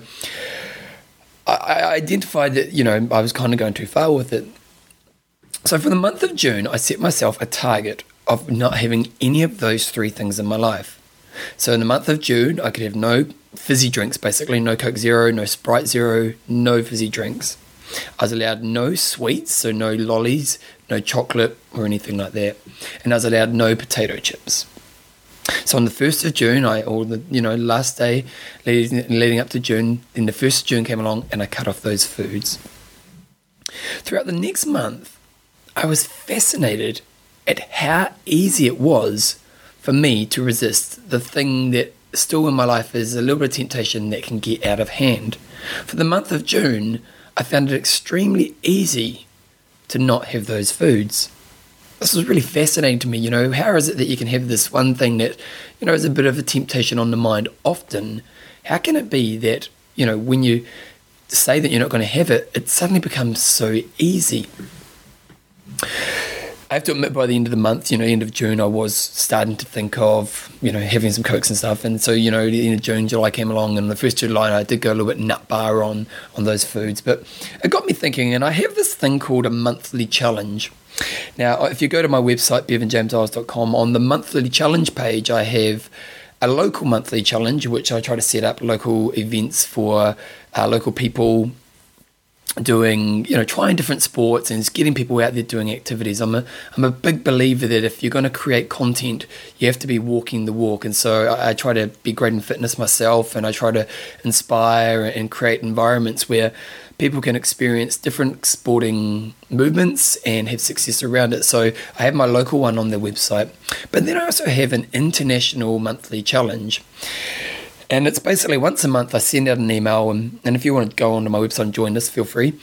I, I identified that, you know, I was kind of going too far with it. So for the month of June, I set myself a target of not having any of those three things in my life. So in the month of June, I could have no fizzy drinks, basically no Coke Zero, no Sprite Zero, no fizzy drinks. I was allowed no sweets, so no lollies, no chocolate or anything like that. And I was allowed no potato chips. So on the first of June, I, or the, you know, last day leading, leading up to June, then the first of June came along and I cut off those foods. Throughout the next month, I was fascinated at how easy it was for me to resist the thing that still in my life is a little bit of temptation that can get out of hand. For the month of June, I found it extremely easy to not have those foods. This was really fascinating to me. You know, how is it that you can have this one thing that, you know, is a bit of a temptation on the mind often? How can it be that, you know, when you say that you're not going to have it, it suddenly becomes so easy? I have to admit, by the end of the month, you know, end of June, I was starting to think of, you know, having some Cokes and stuff. And so, you know, the end of June, July came along, and the first of July, I did go a little bit nut bar on, on those foods. But it got me thinking, and I have this thing called a monthly challenge. Now, if you go to my website, bevan james isles dot com, on the monthly challenge page, I have a local monthly challenge, which I try to set up local events for uh, local people, doing, you know, trying different sports and just getting people out there doing activities. I'm a I'm a big believer that if you're going to create content, you have to be walking the walk. And so I, I try to be great in fitness myself, and I try to inspire and create environments where people can experience different sporting movements and have success around it. So I have my local one on their website, but then I also have an international monthly challenge. And it's basically once a month I send out an email, and, and if you want to go onto my website and join this, feel free.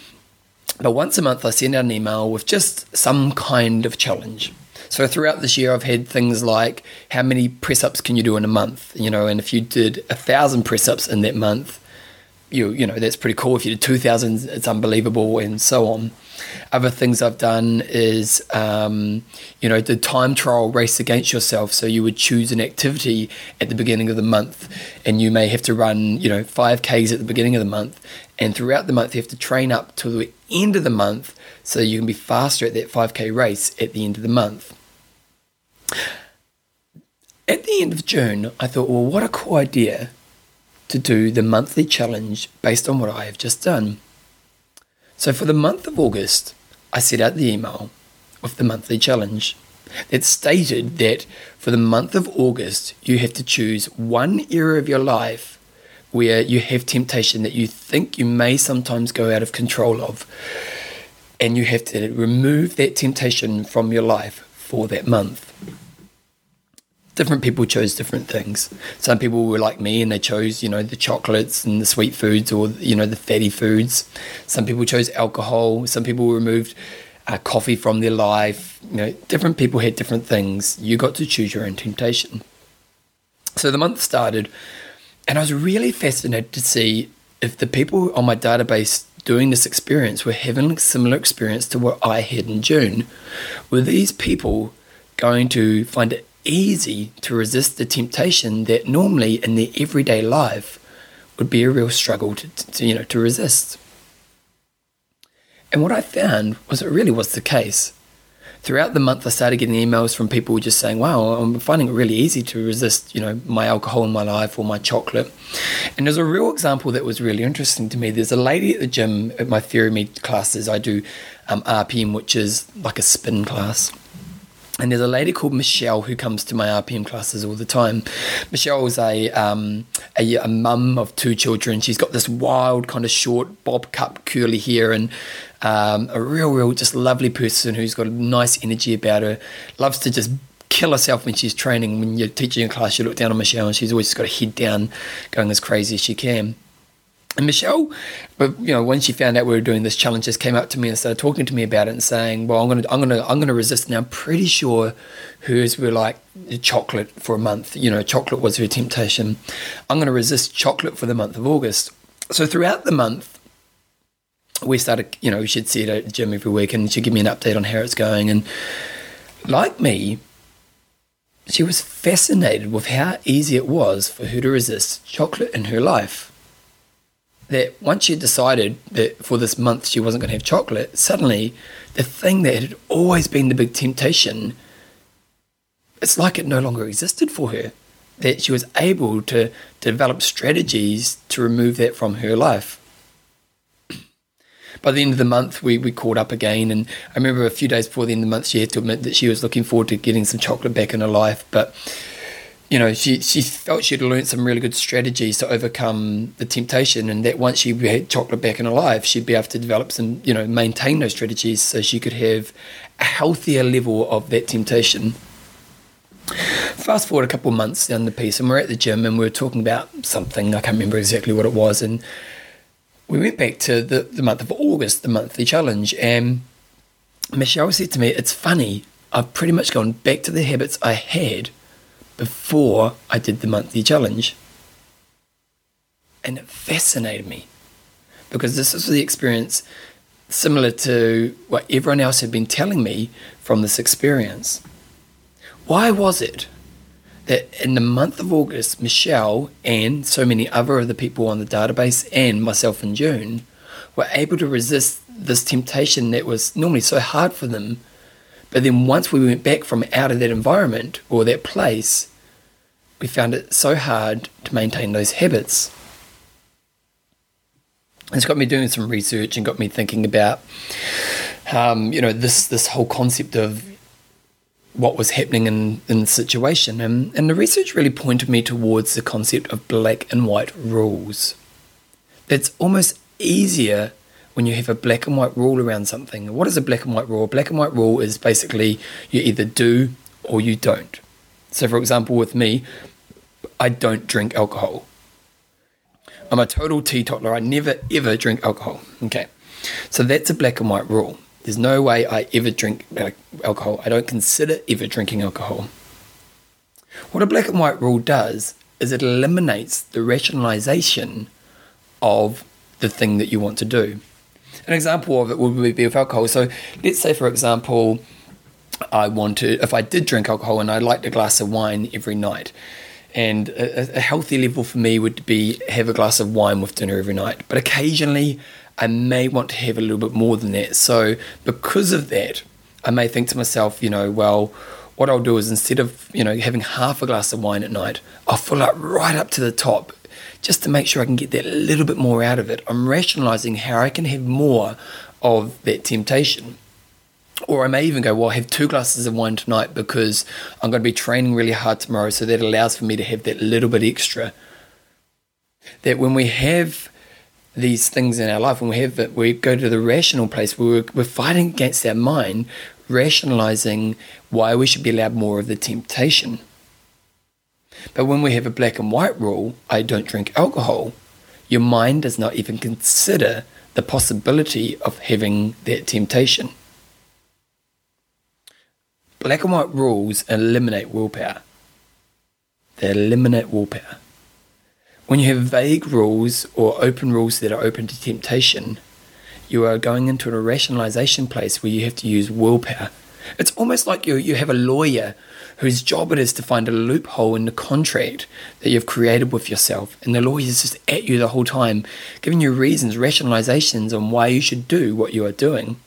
But once a month I send out an email with just some kind of challenge. So throughout this year I've had things like, how many press-ups can you do in a month? You know, and if you did a thousand press-ups in that month, you you know, that's pretty cool. If you did two thousand, it's unbelievable, and so on. Other things I've done is, um, you know, the time trial race against yourself. So you would choose an activity at the beginning of the month, and you may have to run, you know, five Ks at the beginning of the month. And throughout the month, you have to train up till the end of the month so you can be faster at that five K race at the end of the month. At the end of June, I thought, well, what a cool idea to do the monthly challenge based on what I have just done. So for the month of August, I sent out the email with the monthly challenge that stated that for the month of August, you have to choose one area of your life where you have temptation that you think you may sometimes go out of control of, and you have to remove that temptation from your life for that month. Different people chose different things. Some people were like me and they chose, you know, the chocolates and the sweet foods or, you know, the fatty foods. Some people chose alcohol. Some people removed uh, coffee from their life. You know, different people had different things. You got to choose your own temptation. So the month started and I was really fascinated to see if the people on my database doing this experience were having a similar experience to what I had in June. Were these people going to find it easy to resist the temptation that normally in their everyday life would be a real struggle to, to you know to resist? And what I found was it really was the case. Throughout the month, I started getting emails from people just saying, "Wow, I'm finding it really easy to resist, you know, my alcohol in my life or my chocolate." And there's a real example that was really interesting to me. There's a lady at the gym at my theory classes. I do um, R P M, which is like a spin class. And there's a lady called Michelle who comes to my R P M classes all the time. Michelle's a um, a, a mum of two children. She's got this wild kind of short bob cut curly hair and um, a real, real just lovely person who's got a nice energy about her. Loves to just kill herself when she's training. When you're teaching a class, you look down on Michelle and she's always just got her head down going as crazy as she can. And Michelle, but you know, when she found out we were doing this challenge, just came up to me and started talking to me about it and saying, "Well, I'm gonna, I'm gonna, I'm gonna resist." Now, I'm pretty sure hers were like chocolate for a month. You know, chocolate was her temptation. I'm gonna resist chocolate for the month of August. So throughout the month, we started. You know, she'd see it at the gym every week, and she'd give me an update on how it's going. And like me, she was fascinated with how easy it was for her to resist chocolate in her life. That once she decided that for this month she wasn't going to have chocolate, suddenly the thing that had always been the big temptation, it's like it no longer existed for her, that she was able to develop strategies to remove that from her life. By the end of the month, we, we caught up again, and I remember a few days before the end of the month, she had to admit that she was looking forward to getting some chocolate back in her life, but you know, she, she felt she'd learned some really good strategies to overcome the temptation, and that once she had chocolate back in her life, she'd be able to develop some, you know, maintain those strategies so she could have a healthier level of that temptation. Fast forward a couple of months down the piece, and we're at the gym and we're talking about something. I can't remember exactly what it was. And we went back to the, the month of August, the monthly challenge, and Michelle said to me, "It's funny, I've pretty much gone back to the habits I had before I did the monthly challenge." And it fascinated me because this was the experience similar to what everyone else had been telling me from this experience. Why was it that in the month of August, Michelle and so many other of the people on the database and myself in June were able to resist this temptation that was normally so hard for them? But then once we went back from out of that environment or that place, we found it so hard to maintain those habits. It's got me doing some research and got me thinking about, um, you know, this this whole concept of what was happening in, in the situation. And, and the research really pointed me towards the concept of black and white rules. That's almost easier when you have a black and white rule around something. What is a black and white rule? A black and white rule is basically you either do or you don't. So for example, with me, I don't drink alcohol. I'm a total teetotaler. I never, ever drink alcohol. Okay. So that's a black and white rule. There's no way I ever drink alcohol. I don't consider ever drinking alcohol. What a black and white rule does is it eliminates the rationalization of the thing that you want to do. An example of it would be with alcohol. So let's say, for example, I wanted, if I did drink alcohol and I liked a glass of wine every night, and a, a healthy level for me would be have a glass of wine with dinner every night. But occasionally, I may want to have a little bit more than that. So because of that, I may think to myself, you know, well, what I'll do is instead of, you know, having half a glass of wine at night, I'll fill up right up to the top, just to make sure I can get that little bit more out of it. I'm rationalizing how I can have more of that temptation. Or I may even go, well, I have two glasses of wine tonight because I'm going to be training really hard tomorrow. So that allows for me to have that little bit extra. That when we have these things in our life, when we have it, we go to the rational place where we're, we're fighting against our mind, rationalizing why we should be allowed more of the temptation. But when we have a black and white rule, I don't drink alcohol, your mind does not even consider the possibility of having that temptation. Black and white rules eliminate willpower. They eliminate willpower. When you have vague rules or open rules that are open to temptation, you are going into a rationalization place where you have to use willpower. It's almost like you you have a lawyer whose job it is to find a loophole in the contract that you've created with yourself. And the lawyer is just at you the whole time, giving you reasons, rationalizations on why you should do what you are doing.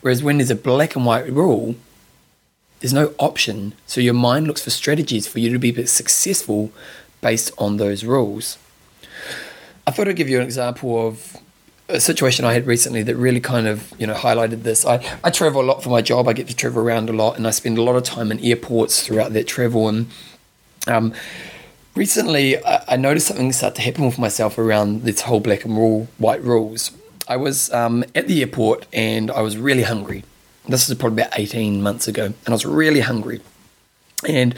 Whereas when there's a black and white rule, there's no option, so your mind looks for strategies for you to be successful based on those rules. I thought I'd give you an example of a situation I had recently that really kind of, you know, highlighted this. I, I travel a lot for my job. I get to travel around a lot, and I spend a lot of time in airports throughout that travel. And um, recently, I, I noticed something start to happen with myself around this whole black and rule, white rules. I was um, at the airport, and I was really hungry. This is probably about eighteen months ago, and I was really hungry. And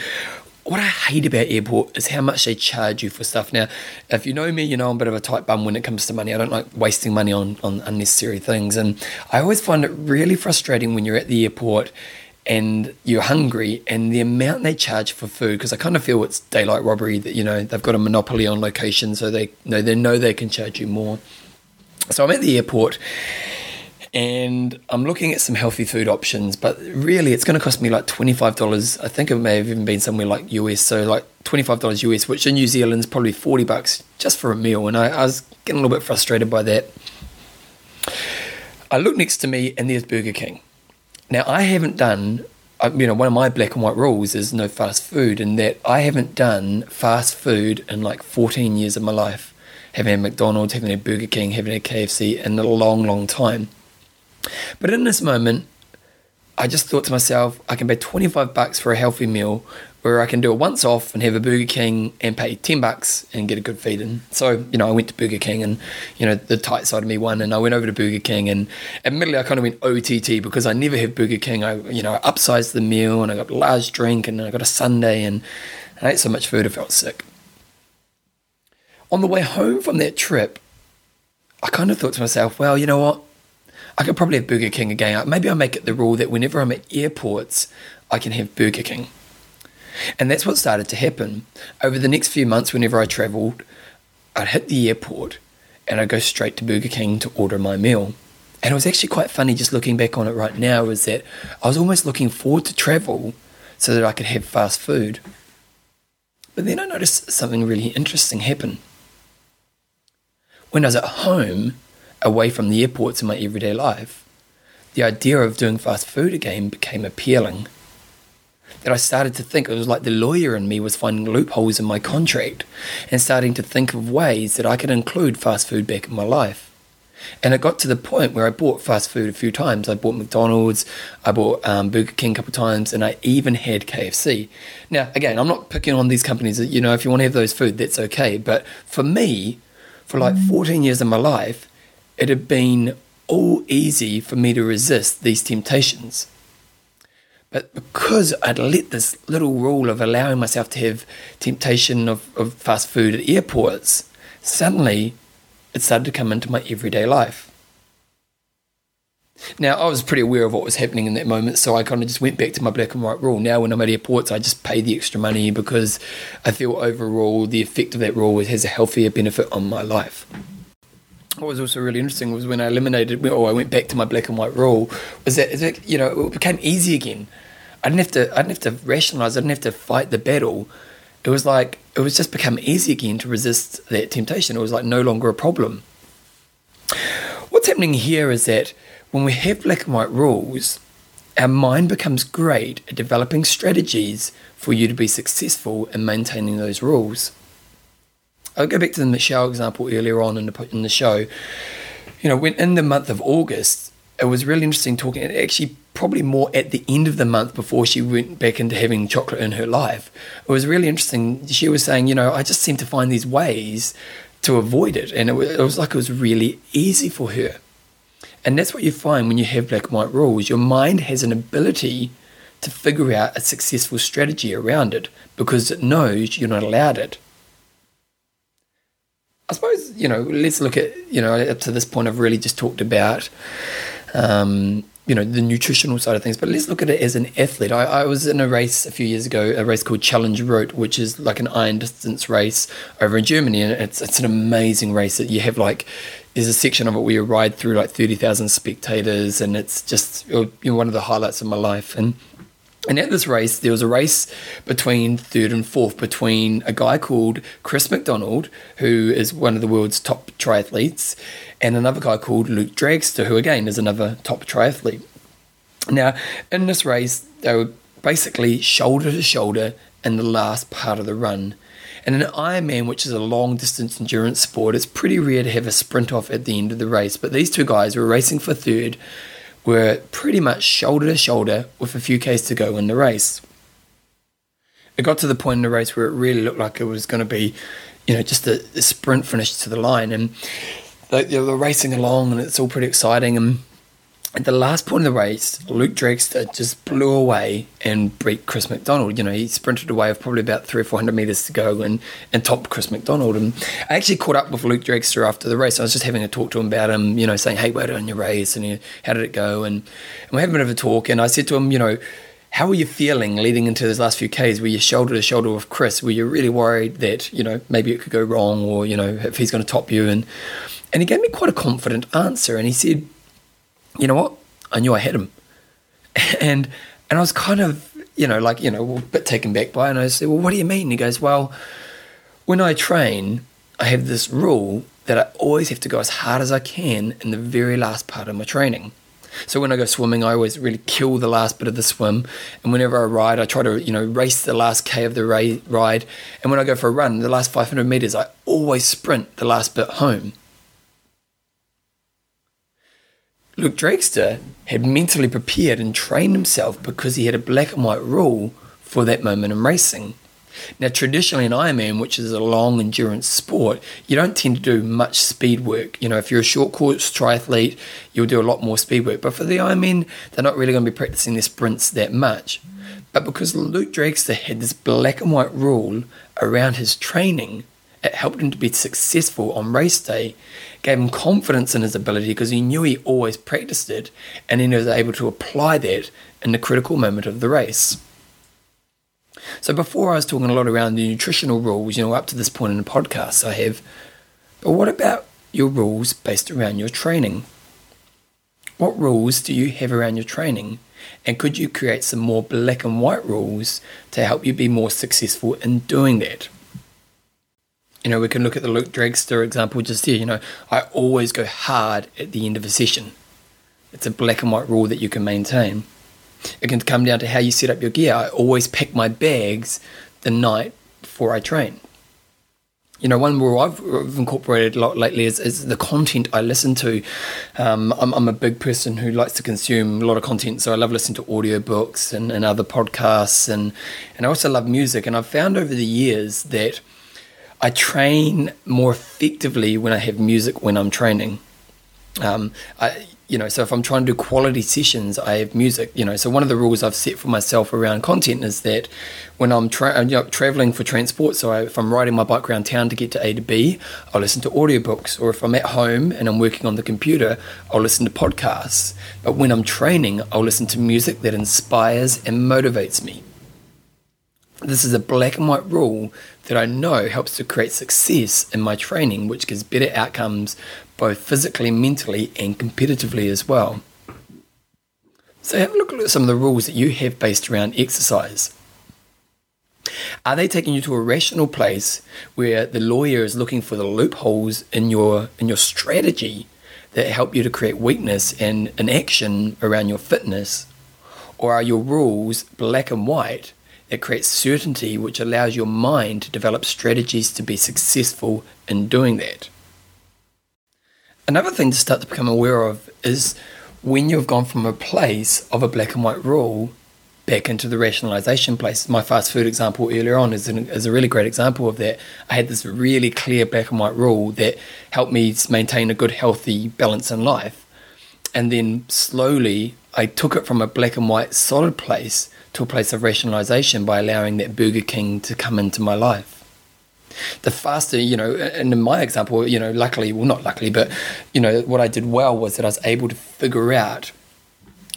what I hate about airport is how much they charge you for stuff. Now, if you know me, you know I'm a bit of a tight bum when it comes to money. I don't like wasting money on, on unnecessary things. And I always find it really frustrating when you're at the airport and you're hungry and the amount they charge for food, because I kind of feel it's daylight robbery that, you know, they've got a monopoly on location, so they, you know, they know they can charge you more. So I'm at the airport, and I'm looking at some healthy food options, but really it's going to cost me like twenty-five dollars. I think it may have even been somewhere like U S, so like twenty-five dollars U S, which in New Zealand is probably forty bucks just for a meal. And I, I was getting a little bit frustrated by that. I look next to me and there's Burger King. Now I haven't done, you know, one of my black and white rules is no fast food, and that I haven't done fast food in like fourteen years of my life. Having a McDonald's, having a Burger King, having a K F C in a long, long time. But in this moment, I just thought to myself, I can pay twenty-five bucks for a healthy meal where I can do a once off and have a Burger King and pay ten bucks and get a good feed in. So, you know, I went to Burger King, and, you know, the tight side of me won, and I went over to Burger King, and admittedly I kind of went O T T because I never have Burger King. I, you know, I upsized the meal, and I got a large drink, and I got a sundae, and I ate so much food I felt sick. On the way home from that trip, I kind of thought to myself, well, you know what? I could probably have Burger King again. Maybe I'll make it the rule that whenever I'm at airports, I can have Burger King. And that's what started to happen. Over the next few months, whenever I travelled, I'd hit the airport and I'd go straight to Burger King to order my meal. And it was actually quite funny just looking back on it right now, is that I was almost looking forward to travel so that I could have fast food. But then I noticed something really interesting happen. When I was at home, away from the airports in my everyday life, the idea of doing fast food again became appealing. That I started to think, it was like the lawyer in me was finding loopholes in my contract and starting to think of ways that I could include fast food back in my life. And it got to the point where I bought fast food a few times. I bought McDonald's, I bought um, Burger King a couple of times, and I even had K F C. Now, again, I'm not picking on these companies. You know, if you want to have those food, that's okay. But for me, for like fourteen years of my life, it had been all easy for me to resist these temptations. But because I'd let this little rule of allowing myself to have temptation of, of fast food at airports, suddenly it started to come into my everyday life. Now, I was pretty aware of what was happening in that moment, so I kind of just went back to my black and white rule. Now, when I'm at airports, I just pay the extra money because I feel overall the effect of that rule has a healthier benefit on my life. What was also really interesting was when I eliminated, or I went back to my black and white rule, was that, you know, it became easy again. I didn't have to, I didn't have to rationalise, I didn't have to fight the battle. It was like, it was just become easy again to resist that temptation. It was like no longer a problem. What's happening here is that when we have black and white rules, our mind becomes great at developing strategies for you to be successful in maintaining those rules. I'll go back to the Michelle example earlier on in the in the show. You know, when in the month of August, it was really interesting talking, and actually probably more at the end of the month before she went back into having chocolate in her life. It was really interesting. She was saying, you know, I just seem to find these ways to avoid it. And it was, it was like it was really easy for her. And that's what you find when you have black and white rules. Your mind has an ability to figure out a successful strategy around it because it knows you're not allowed it. I suppose, you know, let's look at, you know, up to this point I've really just talked about, um, you know, the nutritional side of things, but let's look at it as an athlete. I, I was in a race a few years ago, a race called Challenge Route, which is like an iron distance race over in Germany, and it's it's an amazing race that you have like, there's a section of it where you ride through like thirty thousand spectators, and it's just, you know, one of the highlights of my life. And And at this race, there was a race between third and fourth between a guy called Chris McDonald, who is one of the world's top triathletes, and another guy called Luke Dragster, who again is another top triathlete. Now, in this race, they were basically shoulder to shoulder in the last part of the run. And in an Ironman, which is a long-distance endurance sport, it's pretty rare to have a sprint off at the end of the race. But these two guys were racing for third, were pretty much shoulder to shoulder with a few Ks to go in the race. It got to the point in the race where it really looked like it was going to be, you know, just a, a sprint finish to the line. And they, they were racing along, and it's all pretty exciting. And at the last point of the race, Luke Dragster just blew away and beat Chris McDonald. You know, he sprinted away with probably about three or four hundred metres to go and, and topped Chris McDonald. And I actually caught up with Luke Dragster after the race. I was just having a talk to him about him, you know, saying, hey, well done your race, and you know, how did it go? And, and we had a bit of a talk, and I said to him, you know, how were you feeling leading into those last few Ks? Were you shoulder to shoulder with Chris? Were you really worried that, you know, maybe it could go wrong, or, you know, if he's going to top you? And, and he gave me quite a confident answer, and he said, you know what, I knew I had him. And and I was kind of, you know, like, you know, a bit taken back by it. And I said, well, what do you mean? And he goes, well, when I train, I have this rule that I always have to go as hard as I can in the very last part of my training. So when I go swimming, I always really kill the last bit of the swim. And whenever I ride, I try to, you know, race the last K of the ra- ride. And when I go for a run, the last five hundred metres, I always sprint the last bit home. Luke Dragster had mentally prepared and trained himself because he had a black and white rule for that moment in racing. Now, traditionally in Ironman, which is a long endurance sport, you don't tend to do much speed work. You know, if you're a short course triathlete, you'll do a lot more speed work. But for the Ironman, they're not really going to be practicing their sprints that much. But because Luke Dragster had this black and white rule around his training, it helped him to be successful on race day, gave him confidence in his ability because he knew he always practiced it, and then he was able to apply that in the critical moment of the race. So before I was talking a lot around the nutritional rules, you know, up to this point in the podcast I have, but what about your rules based around your training? What rules do you have around your training? And could you create some more black and white rules to help you be more successful in doing that? You know, we can look at the Luke Dragster example just here. You know, I always go hard at the end of a session. It's a black and white rule that you can maintain. It can come down to how you set up your gear. I always pack my bags the night before I train. You know, one rule I've incorporated a lot lately is, is the content I listen to. Um, I'm, I'm a big person who likes to consume a lot of content, so I love listening to audiobooks and, and other podcasts, and, and I also love music. And I've found over the years that I train more effectively when I have music when I'm training. Um, I, you know, so if I'm trying to do quality sessions, I have music. You know, so one of the rules I've set for myself around content is that when I'm tra- you know, traveling for transport, so I, if I'm riding my bike around town to get to A to B, I'll listen to audiobooks. Or if I'm at home and I'm working on the computer, I'll listen to podcasts. But when I'm training, I'll listen to music that inspires and motivates me. This is a black and white rule that I know helps to create success in my training, which gives better outcomes both physically, mentally, and competitively as well. So have a look at some of the rules that you have based around exercise. Are they taking you to a rational place where the lawyer is looking for the loopholes in your in your strategy that help you to create weakness and inaction around your fitness? Or are your rules black and white? It creates certainty, which allows your mind to develop strategies to be successful in doing that. Another thing to start to become aware of is when you've gone from a place of a black and white rule back into the rationalization place. My fast food example earlier on is, an, is a really great example of that. I had this really clear black and white rule that helped me maintain a good, healthy balance in life. And then slowly I took it from a black and white solid place to a place of rationalization by allowing that Burger King to come into my life. The faster, you know, and in my example, you know, luckily, well, not luckily, but, you know, what I did well was that I was able to figure out,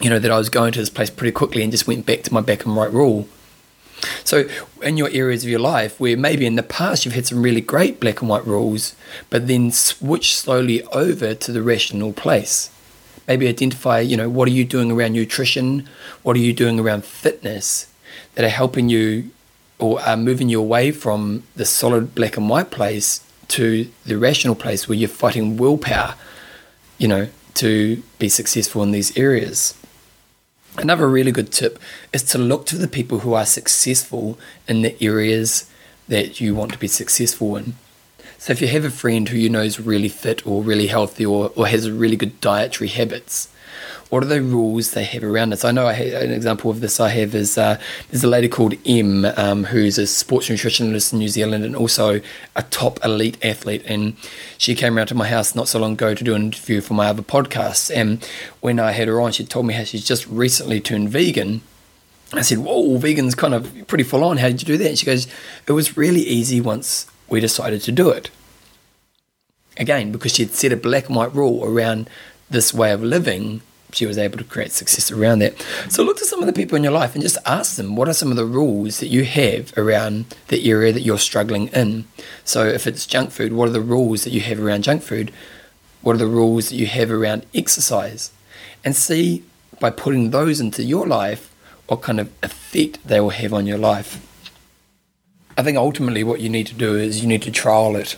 you know, that I was going to this place pretty quickly and just went back to my back and right rule. So in your areas of your life where maybe in the past you've had some really great black and white rules, but then switch slowly over to the rational place. Maybe identify, you know, what are you doing around nutrition? What are you doing around fitness that are helping you or are moving you away from the solid black and white place to the rational place where you're fighting willpower, you know, to be successful in these areas. Another really good tip is to look to the people who are successful in the areas that you want to be successful in. So if you have a friend who you know is really fit or really healthy or, or has really good dietary habits, what are the rules they have around this? I know I have, an example of this I have is uh, there's a lady called Em um, who's a sports nutritionist in New Zealand and also a top elite athlete. And she came around to my house not so long ago to do an interview for my other podcast. And when I had her on, she told me how she's just recently turned vegan. I said, whoa, vegan's kind of pretty full on. How did you do that? And she goes, it was really easy once we decided to do it. Again, because she had set a black and white rule around this way of living, she was able to create success around that. So look to some of the people in your life and just ask them, what are some of the rules that you have around the area that you're struggling in? So if it's junk food, what are the rules that you have around junk food? What are the rules that you have around exercise? And see, by putting those into your life, what kind of effect they will have on your life. I think ultimately what you need to do is you need to trial it.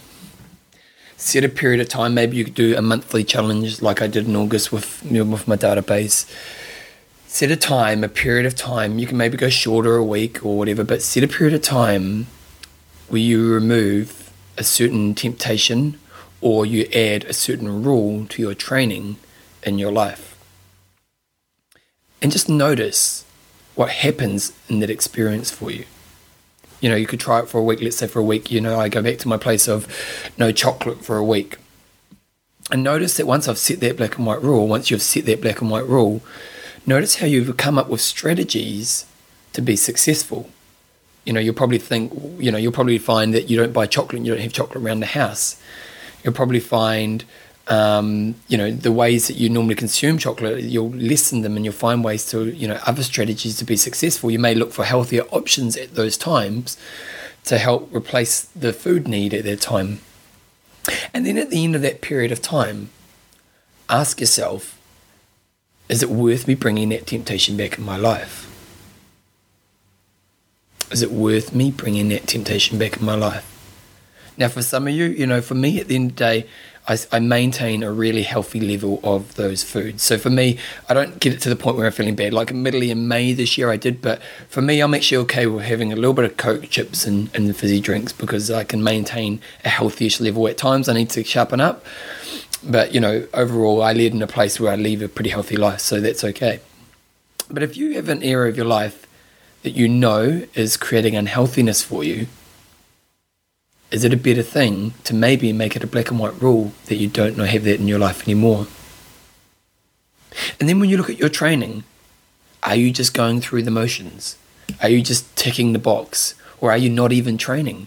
Set a period of time. Maybe you could do a monthly challenge like I did in August with, you know, with my database. Set a time, a period of time. You can maybe go shorter, a week or whatever, but set a period of time where you remove a certain temptation or you add a certain rule to your training in your life. And just notice what happens in that experience for you. You know, you could try it for a week. Let's say for a week, you know, I go back to my place of no chocolate for a week. And notice that once I've set that black and white rule, once you've set that black and white rule, notice how you've come up with strategies to be successful. You know, you'll probably think, you know, you'll probably find that you don't buy chocolate and you don't have chocolate around the house. You'll probably find, um, you know, the ways that you normally consume chocolate, you'll lessen them and you'll find ways to, you know, other strategies to be successful. You may look for healthier options at those times to help replace the food need at that time. And then at the end of that period of time, ask yourself, is it worth me bringing that temptation back in my life? Is it worth me bringing that temptation back in my life? Now, for some of you, you know, for me at the end of the day, I maintain a really healthy level of those foods. So for me, I don't get it to the point where I'm feeling bad. Like admittedly in May this year I did, but for me I'm actually okay with having a little bit of Coke, chips and, and fizzy drinks because I can maintain a healthy-ish level. At times I need to sharpen up, but you know, overall I live in a place where I live a pretty healthy life, so that's okay. But if you have an area of your life that you know is creating unhealthiness for you, is it a better thing to maybe make it a black and white rule that you don't have that in your life anymore? And then when you look at your training, are you just going through the motions? Are you just ticking the box? Or are you not even training?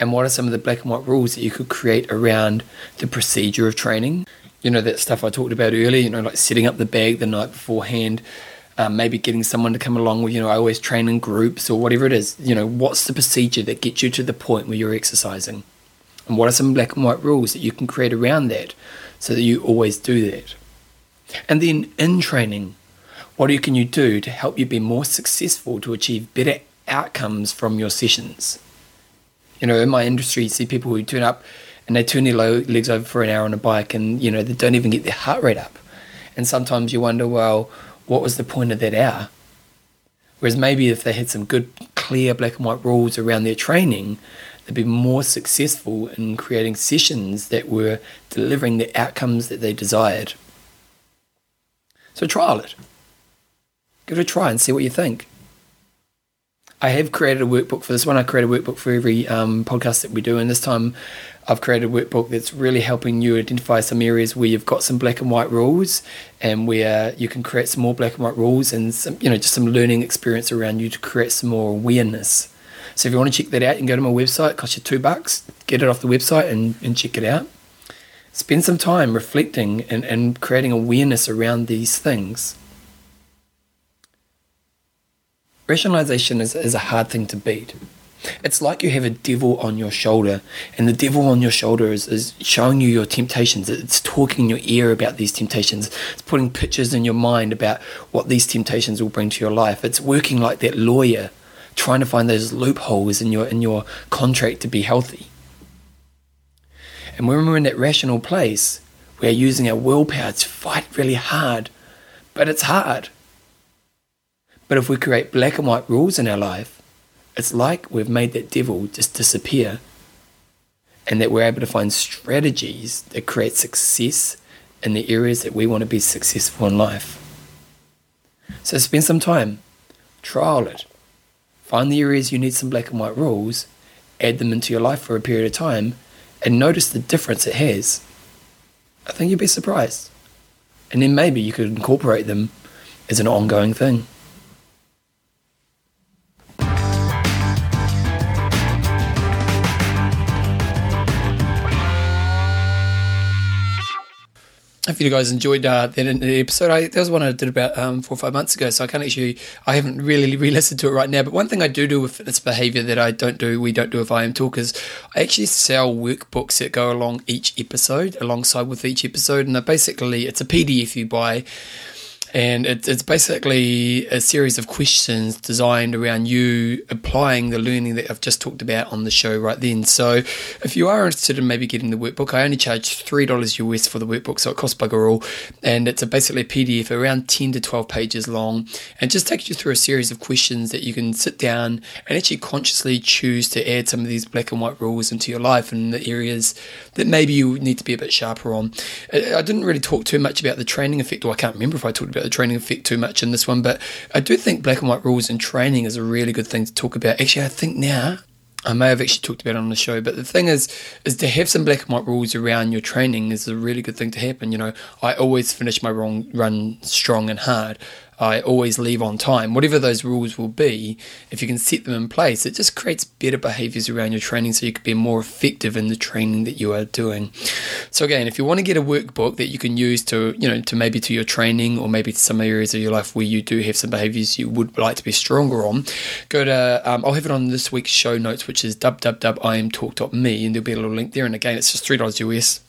And what are some of the black and white rules that you could create around the procedure of training? You know, that stuff I talked about earlier, you know, like setting up the bag the night beforehand, Um, maybe getting someone to come along with, you know, I always train in groups or whatever it is. You know, what's the procedure that gets you to the point where you're exercising? And what are some black and white rules that you can create around that so that you always do that? And then in training, what can you do to help you be more successful to achieve better outcomes from your sessions? You know, in my industry, you see people who turn up and they turn their legs over for an hour on a bike and, you know, they don't even get their heart rate up. And sometimes you wonder, well, what was the point of that hour? Whereas maybe if they had some good, clear black and white rules around their training, they'd be more successful in creating sessions that were delivering the outcomes that they desired. So trial it. Give it a try and see what you think. I have created a workbook for this one. I create a workbook for every um, podcast that we do, and this time I've created a workbook that's really helping you identify some areas where you've got some black and white rules and where you can create some more black and white rules and some, you know, just some learning experience around you to create some more awareness. So if you want to check that out, you can go to my website. It costs you two bucks. Get it off the website and, and check it out. Spend some time reflecting and, and creating awareness around these things. Rationalization is, is a hard thing to beat. It's like you have a devil on your shoulder, and the devil on your shoulder is, is showing you your temptations. It's talking in your ear about these temptations. It's putting pictures in your mind about what these temptations will bring to your life. It's working like that lawyer trying to find those loopholes in your in your contract to be healthy. And when we're in that rational place, we're using our willpower to fight really hard, but it's hard. But if we create black and white rules in our life, it's like we've made that devil just disappear, and that we're able to find strategies that create success in the areas that we want to be successful in life. So spend some time, trial it, find the areas you need some black and white rules, add them into your life for a period of time, and notice the difference it has. I think you'd be surprised. And then maybe you could incorporate them as an ongoing thing. If you guys enjoyed uh, that episode, I, that was one I did about um, four or five months ago, so I can't actually, I haven't really re-listened to it right now, but one thing I do do with fitness behaviour that I don't do, we don't do with I Am Talk, is I actually sell workbooks that go along each episode, alongside with each episode, and they're basically, it's a P D F you buy, and it, it's basically a series of questions designed around you applying the learning that I've just talked about on the show right then. So if you are interested in maybe getting the workbook, I only charge three dollars U S for the workbook, so it costs bugger all. And it's a basically a P D F around ten to twelve pages long, and just takes you through a series of questions that you can sit down and actually consciously choose to add some of these black and white rules into your life and the areas that maybe you need to be a bit sharper on. I didn't really talk too much about the training effect, or I can't remember if I talked about the training effect too much in this one, but I do think black and white rules in training is a really good thing to talk about. Actually, I think now I may have actually talked about it on the show, but the thing is, is to have some black and white rules around your training is a really good thing to happen. You know, I always finish my wrong run strong and hard. I always leave on time. Whatever those rules will be, if you can set them in place, it just creates better behaviours around your training so you can be more effective in the training that you are doing. So again, if you want to get a workbook that you can use to, you know, to maybe to your training or maybe to some areas of your life where you do have some behaviours you would like to be stronger on, go to, um, I'll have it on this week's show notes, which is w w w dot i am talk dot m e, and there'll be a little link there. And again, it's just three dollars U S.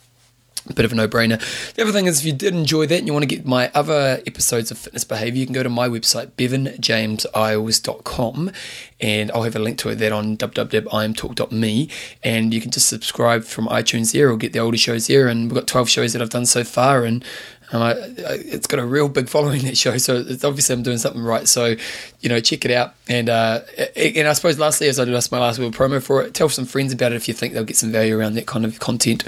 Bit of a no-brainer. The other thing is, if you did enjoy that and you want to get my other episodes of fitness behavior, you can go to my website, bevan james isles dot com, and I'll have a link to that on w w w dot i am talk dot m e, and you can just subscribe from iTunes there or get the older shows there. And we've got twelve shows that I've done so far, and Um, I, I, it's got a real big following, that show, so it's obviously I'm doing something right. So, you know, check it out. And uh, and I suppose lastly, as I did last my last little promo for it, tell some friends about it if you think they'll get some value around that kind of content.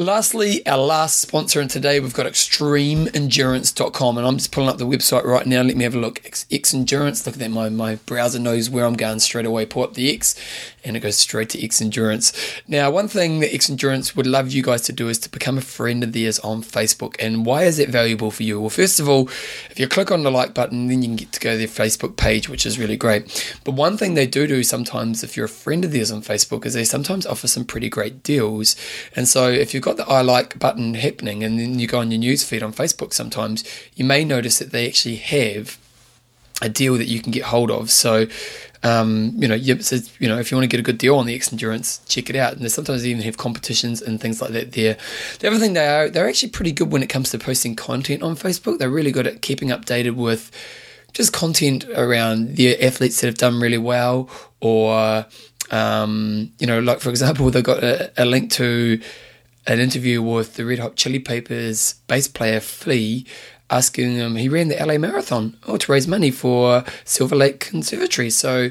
Lastly, our last sponsor in today, we've got extreme endurance dot com, and I'm just pulling up the website right now. Let me have a look. X, X Endurance. Look at that. My, my browser knows where I'm going straight away. Pull up the X, and it goes straight to X Endurance. Now, one thing that X Endurance would love you guys to do is to become a friend of theirs on Facebook. And why is it valuable for you? Well, first of all, if you click on the like button, then you can get to go to their Facebook page, which is really great. But one thing they do do sometimes, if you're a friend of theirs on Facebook, is they sometimes offer some pretty great deals. And so if you've got the I like button happening and then you go on your newsfeed on Facebook sometimes, you may notice that they actually have a deal that you can get hold of. So, um, you know, you, so, you know, if you want to get a good deal on the X Endurance, check it out. And they sometimes even have competitions and things like that there. The other thing they are, they're actually pretty good when it comes to posting content on Facebook. They're really good at keeping updated with just content around their athletes that have done really well, or, um, you know, like for example, they've got a, a link to an interview with the Red Hot Chili Peppers bass player Flea, asking him, he ran the L A Marathon oh, to raise money for Silver Lake Conservatory. So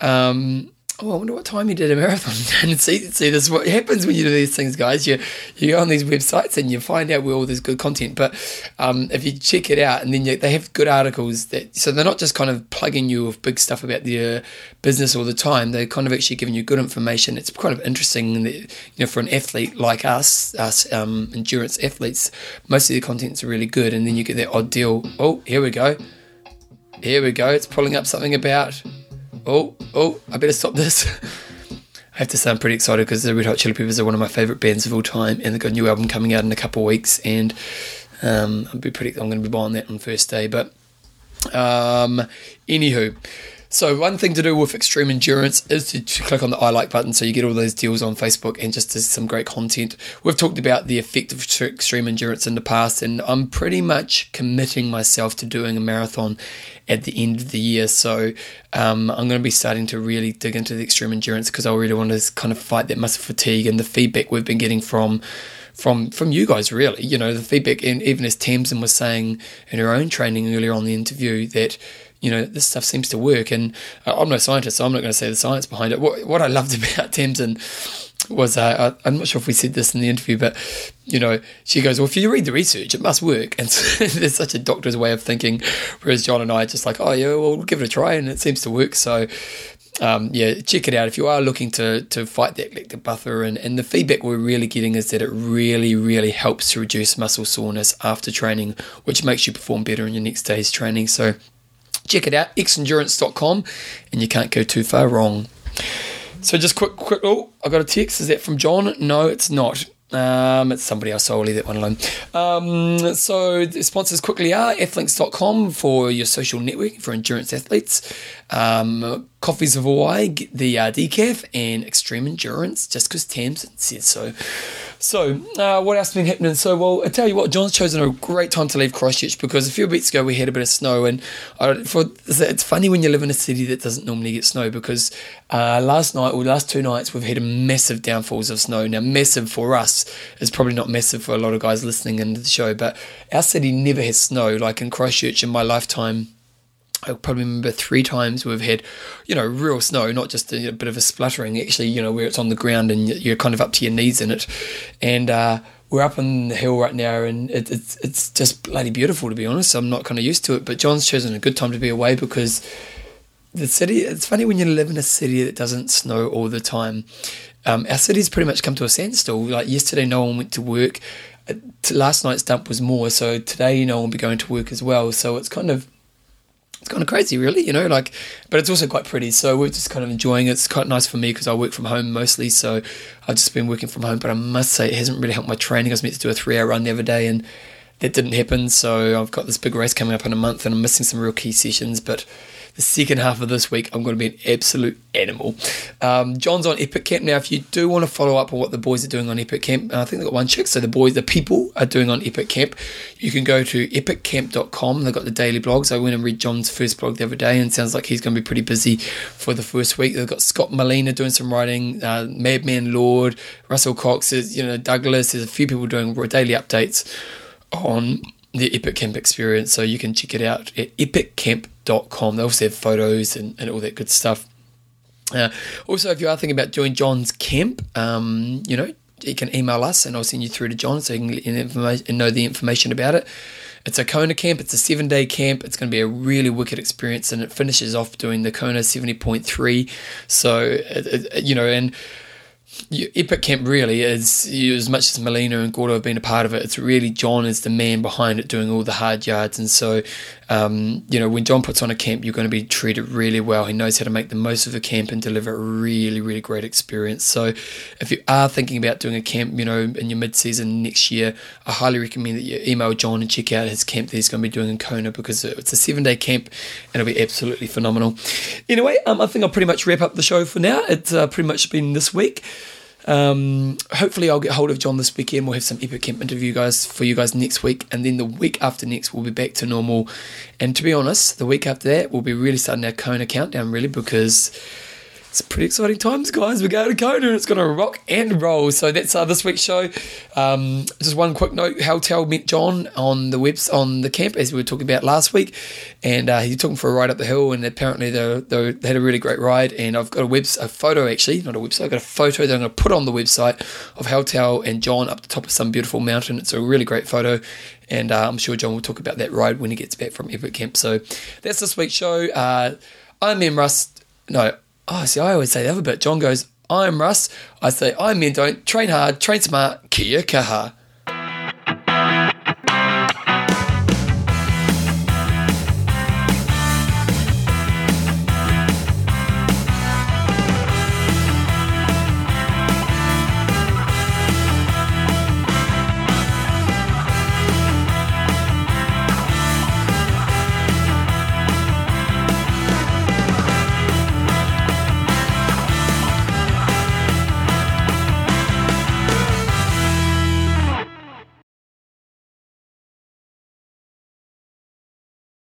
um, oh, I wonder what time you did a marathon. And see, see, this is what happens when you do these things, guys. You you go on these websites and you find out where all this good content. But um, if you check it out, and then you, they have good articles that, so they're not just kind of plugging you with big stuff about their business all the time. They're kind of actually giving you good information. It's kind of interesting that, you know, for an athlete like us, us um, endurance athletes, most of the content's really good. And then you get that odd deal. Oh, here we go. Here we go. It's pulling up something about... Oh, oh, I better stop this. I have to say I'm pretty excited because the Red Hot Chili Peppers are one of my favourite bands of all time, and they've got a new album coming out in a couple of weeks, and um, I'll be pretty, I'm going to be buying that on first day. But um, anywho, so one thing to do with Extreme Endurance is to, to click on the I like button so you get all those deals on Facebook and just some great content. We've talked about the effect of Extreme Endurance in the past, and I'm pretty much committing myself to doing a marathon at the end of the year. So um, I'm going to be starting to really dig into the Extreme Endurance because I really want to kind of fight that muscle fatigue, and the feedback we've been getting from from from you guys, really. You know, the feedback, and even as Tamsin was saying in her own training earlier on the interview, that, you know, this stuff seems to work. And I'm no scientist, so I'm not going to say the science behind it. What, what I loved about Tamsin was, uh, I, I'm not sure if we said this in the interview, but, you know, she goes, well, if you read the research, it must work. And so, there's such a doctor's way of thinking, whereas John and I are just like, oh, yeah, well, we'll give it a try, and it seems to work. So, um, yeah, check it out if you are looking to to fight that lactic buffer. And, and the feedback we're really getting is that it really, really helps to reduce muscle soreness after training, which makes you perform better in your next day's training. So, check it out, x endurance dot com, and you can't go too far wrong. So just quick, quick, oh, I got a text. Is that from John? No, it's not. Um, it's somebody else, so I'll leave that one alone. Um, so the sponsors quickly are athlinks dot com for your social networking for endurance athletes. Um, Coffees of Hawaii, get the uh, decaf, and Extreme Endurance, just because Tamsin said so. So, uh, what else has been happening? So, well, I tell you what, John's chosen a great time to leave Christchurch because a few weeks ago we had a bit of snow, and I, for, it's funny when you live in a city that doesn't normally get snow, because uh, last night, or last two nights, we've had a massive downfalls of snow. Now, massive for us is probably not massive for a lot of guys listening into the show, but our city never has snow. Like in Christchurch in my lifetime, I probably remember three times we've had, you know, real snow, not just a, a bit of a spluttering, actually, you know, where it's on the ground and you're kind of up to your knees in it. And uh, we're up on the hill right now, and it, it's it's just bloody beautiful, to be honest. I'm not kind of used to it, but John's chosen a good time to be away because the city, it's funny when you live in a city that doesn't snow all the time. Um, our city's pretty much come to a standstill. Like yesterday, no one went to work. Uh, last night's dump was more, so today no one will be going to work as well. So it's kind of, It's kind of crazy, really, you know, like, but it's also quite pretty. So we're just kind of enjoying it. It's quite nice for me because I work from home mostly. So I've just been working from home, but I must say it hasn't really helped my training. I was meant to do a three hour run the other day, and that didn't happen. So I've got this big race coming up in a month, and I'm missing some real key sessions. But the second half of this week, I'm going to be an absolute animal. Um, John's on Epic Camp now. If you do want to follow up on what the boys are doing on Epic Camp, I think they've got one chick. So the boys, the people are doing on Epic Camp. You can go to epic camp dot com. They've got the daily blogs. I went and read John's first blog the other day, and it sounds like he's going to be pretty busy for the first week. They've got Scott Melina doing some writing, uh, Madman Lord, Russell Cox, you know, Douglas. There's a few people doing daily updates on the Epic Camp experience, so you can check it out at epic camp dot com. They also have photos and, and all that good stuff. Uh, also, if you are thinking about doing John's camp, um, you know, you can email us and I'll send you through to John so you can get in informa- and know the information about it. It's a Kona camp. It's a seven-day camp. It's going to be a really wicked experience, and it finishes off doing the Kona seventy point three. So, it, it, you know, and... Your Epic Camp really is, you, as much as Melina and Gordo have been a part of it, it's really John is the man behind it doing all the hard yards. And so, um, you know, when John puts on a camp, you're going to be treated really well. He knows how to make the most of the camp and deliver a really, really great experience. So if you are thinking about doing a camp, you know, in your mid-season next year, I highly recommend that you email John and check out his camp that he's going to be doing in Kona, because it's a seven-day camp and it'll be absolutely phenomenal. Anyway, um, I think I'll pretty much wrap up the show for now. It's uh, pretty much been this week. Um, hopefully I'll get hold of John this weekend. We'll have some Epic Camp interview guys for you guys next week, and then the week after next we'll be back to normal. And to be honest, the week after that we'll be really starting our Kona countdown, really, because It's pretty exciting times, guys. We're going to Kona and it's going to rock and roll. So that's uh, this week's show. Um, just one quick note. Heltel met John on the webs- on the camp, as we were talking about last week. And uh, he took him for a ride up the hill, and apparently they, they, they had a really great ride. And I've got a, webs- a photo, actually, not a website, I've got a photo that I'm going to put on the website of Heltel and John up the top of some beautiful mountain. It's a really great photo. And uh, I'm sure John will talk about that ride when he gets back from Epic Camp. So that's this week's show. Uh, I'm M. Russ. No. Oh, see, I always say the other bit. John goes, I'm Russ. I say, I'm men don't. Train hard, train smart, kia kaha.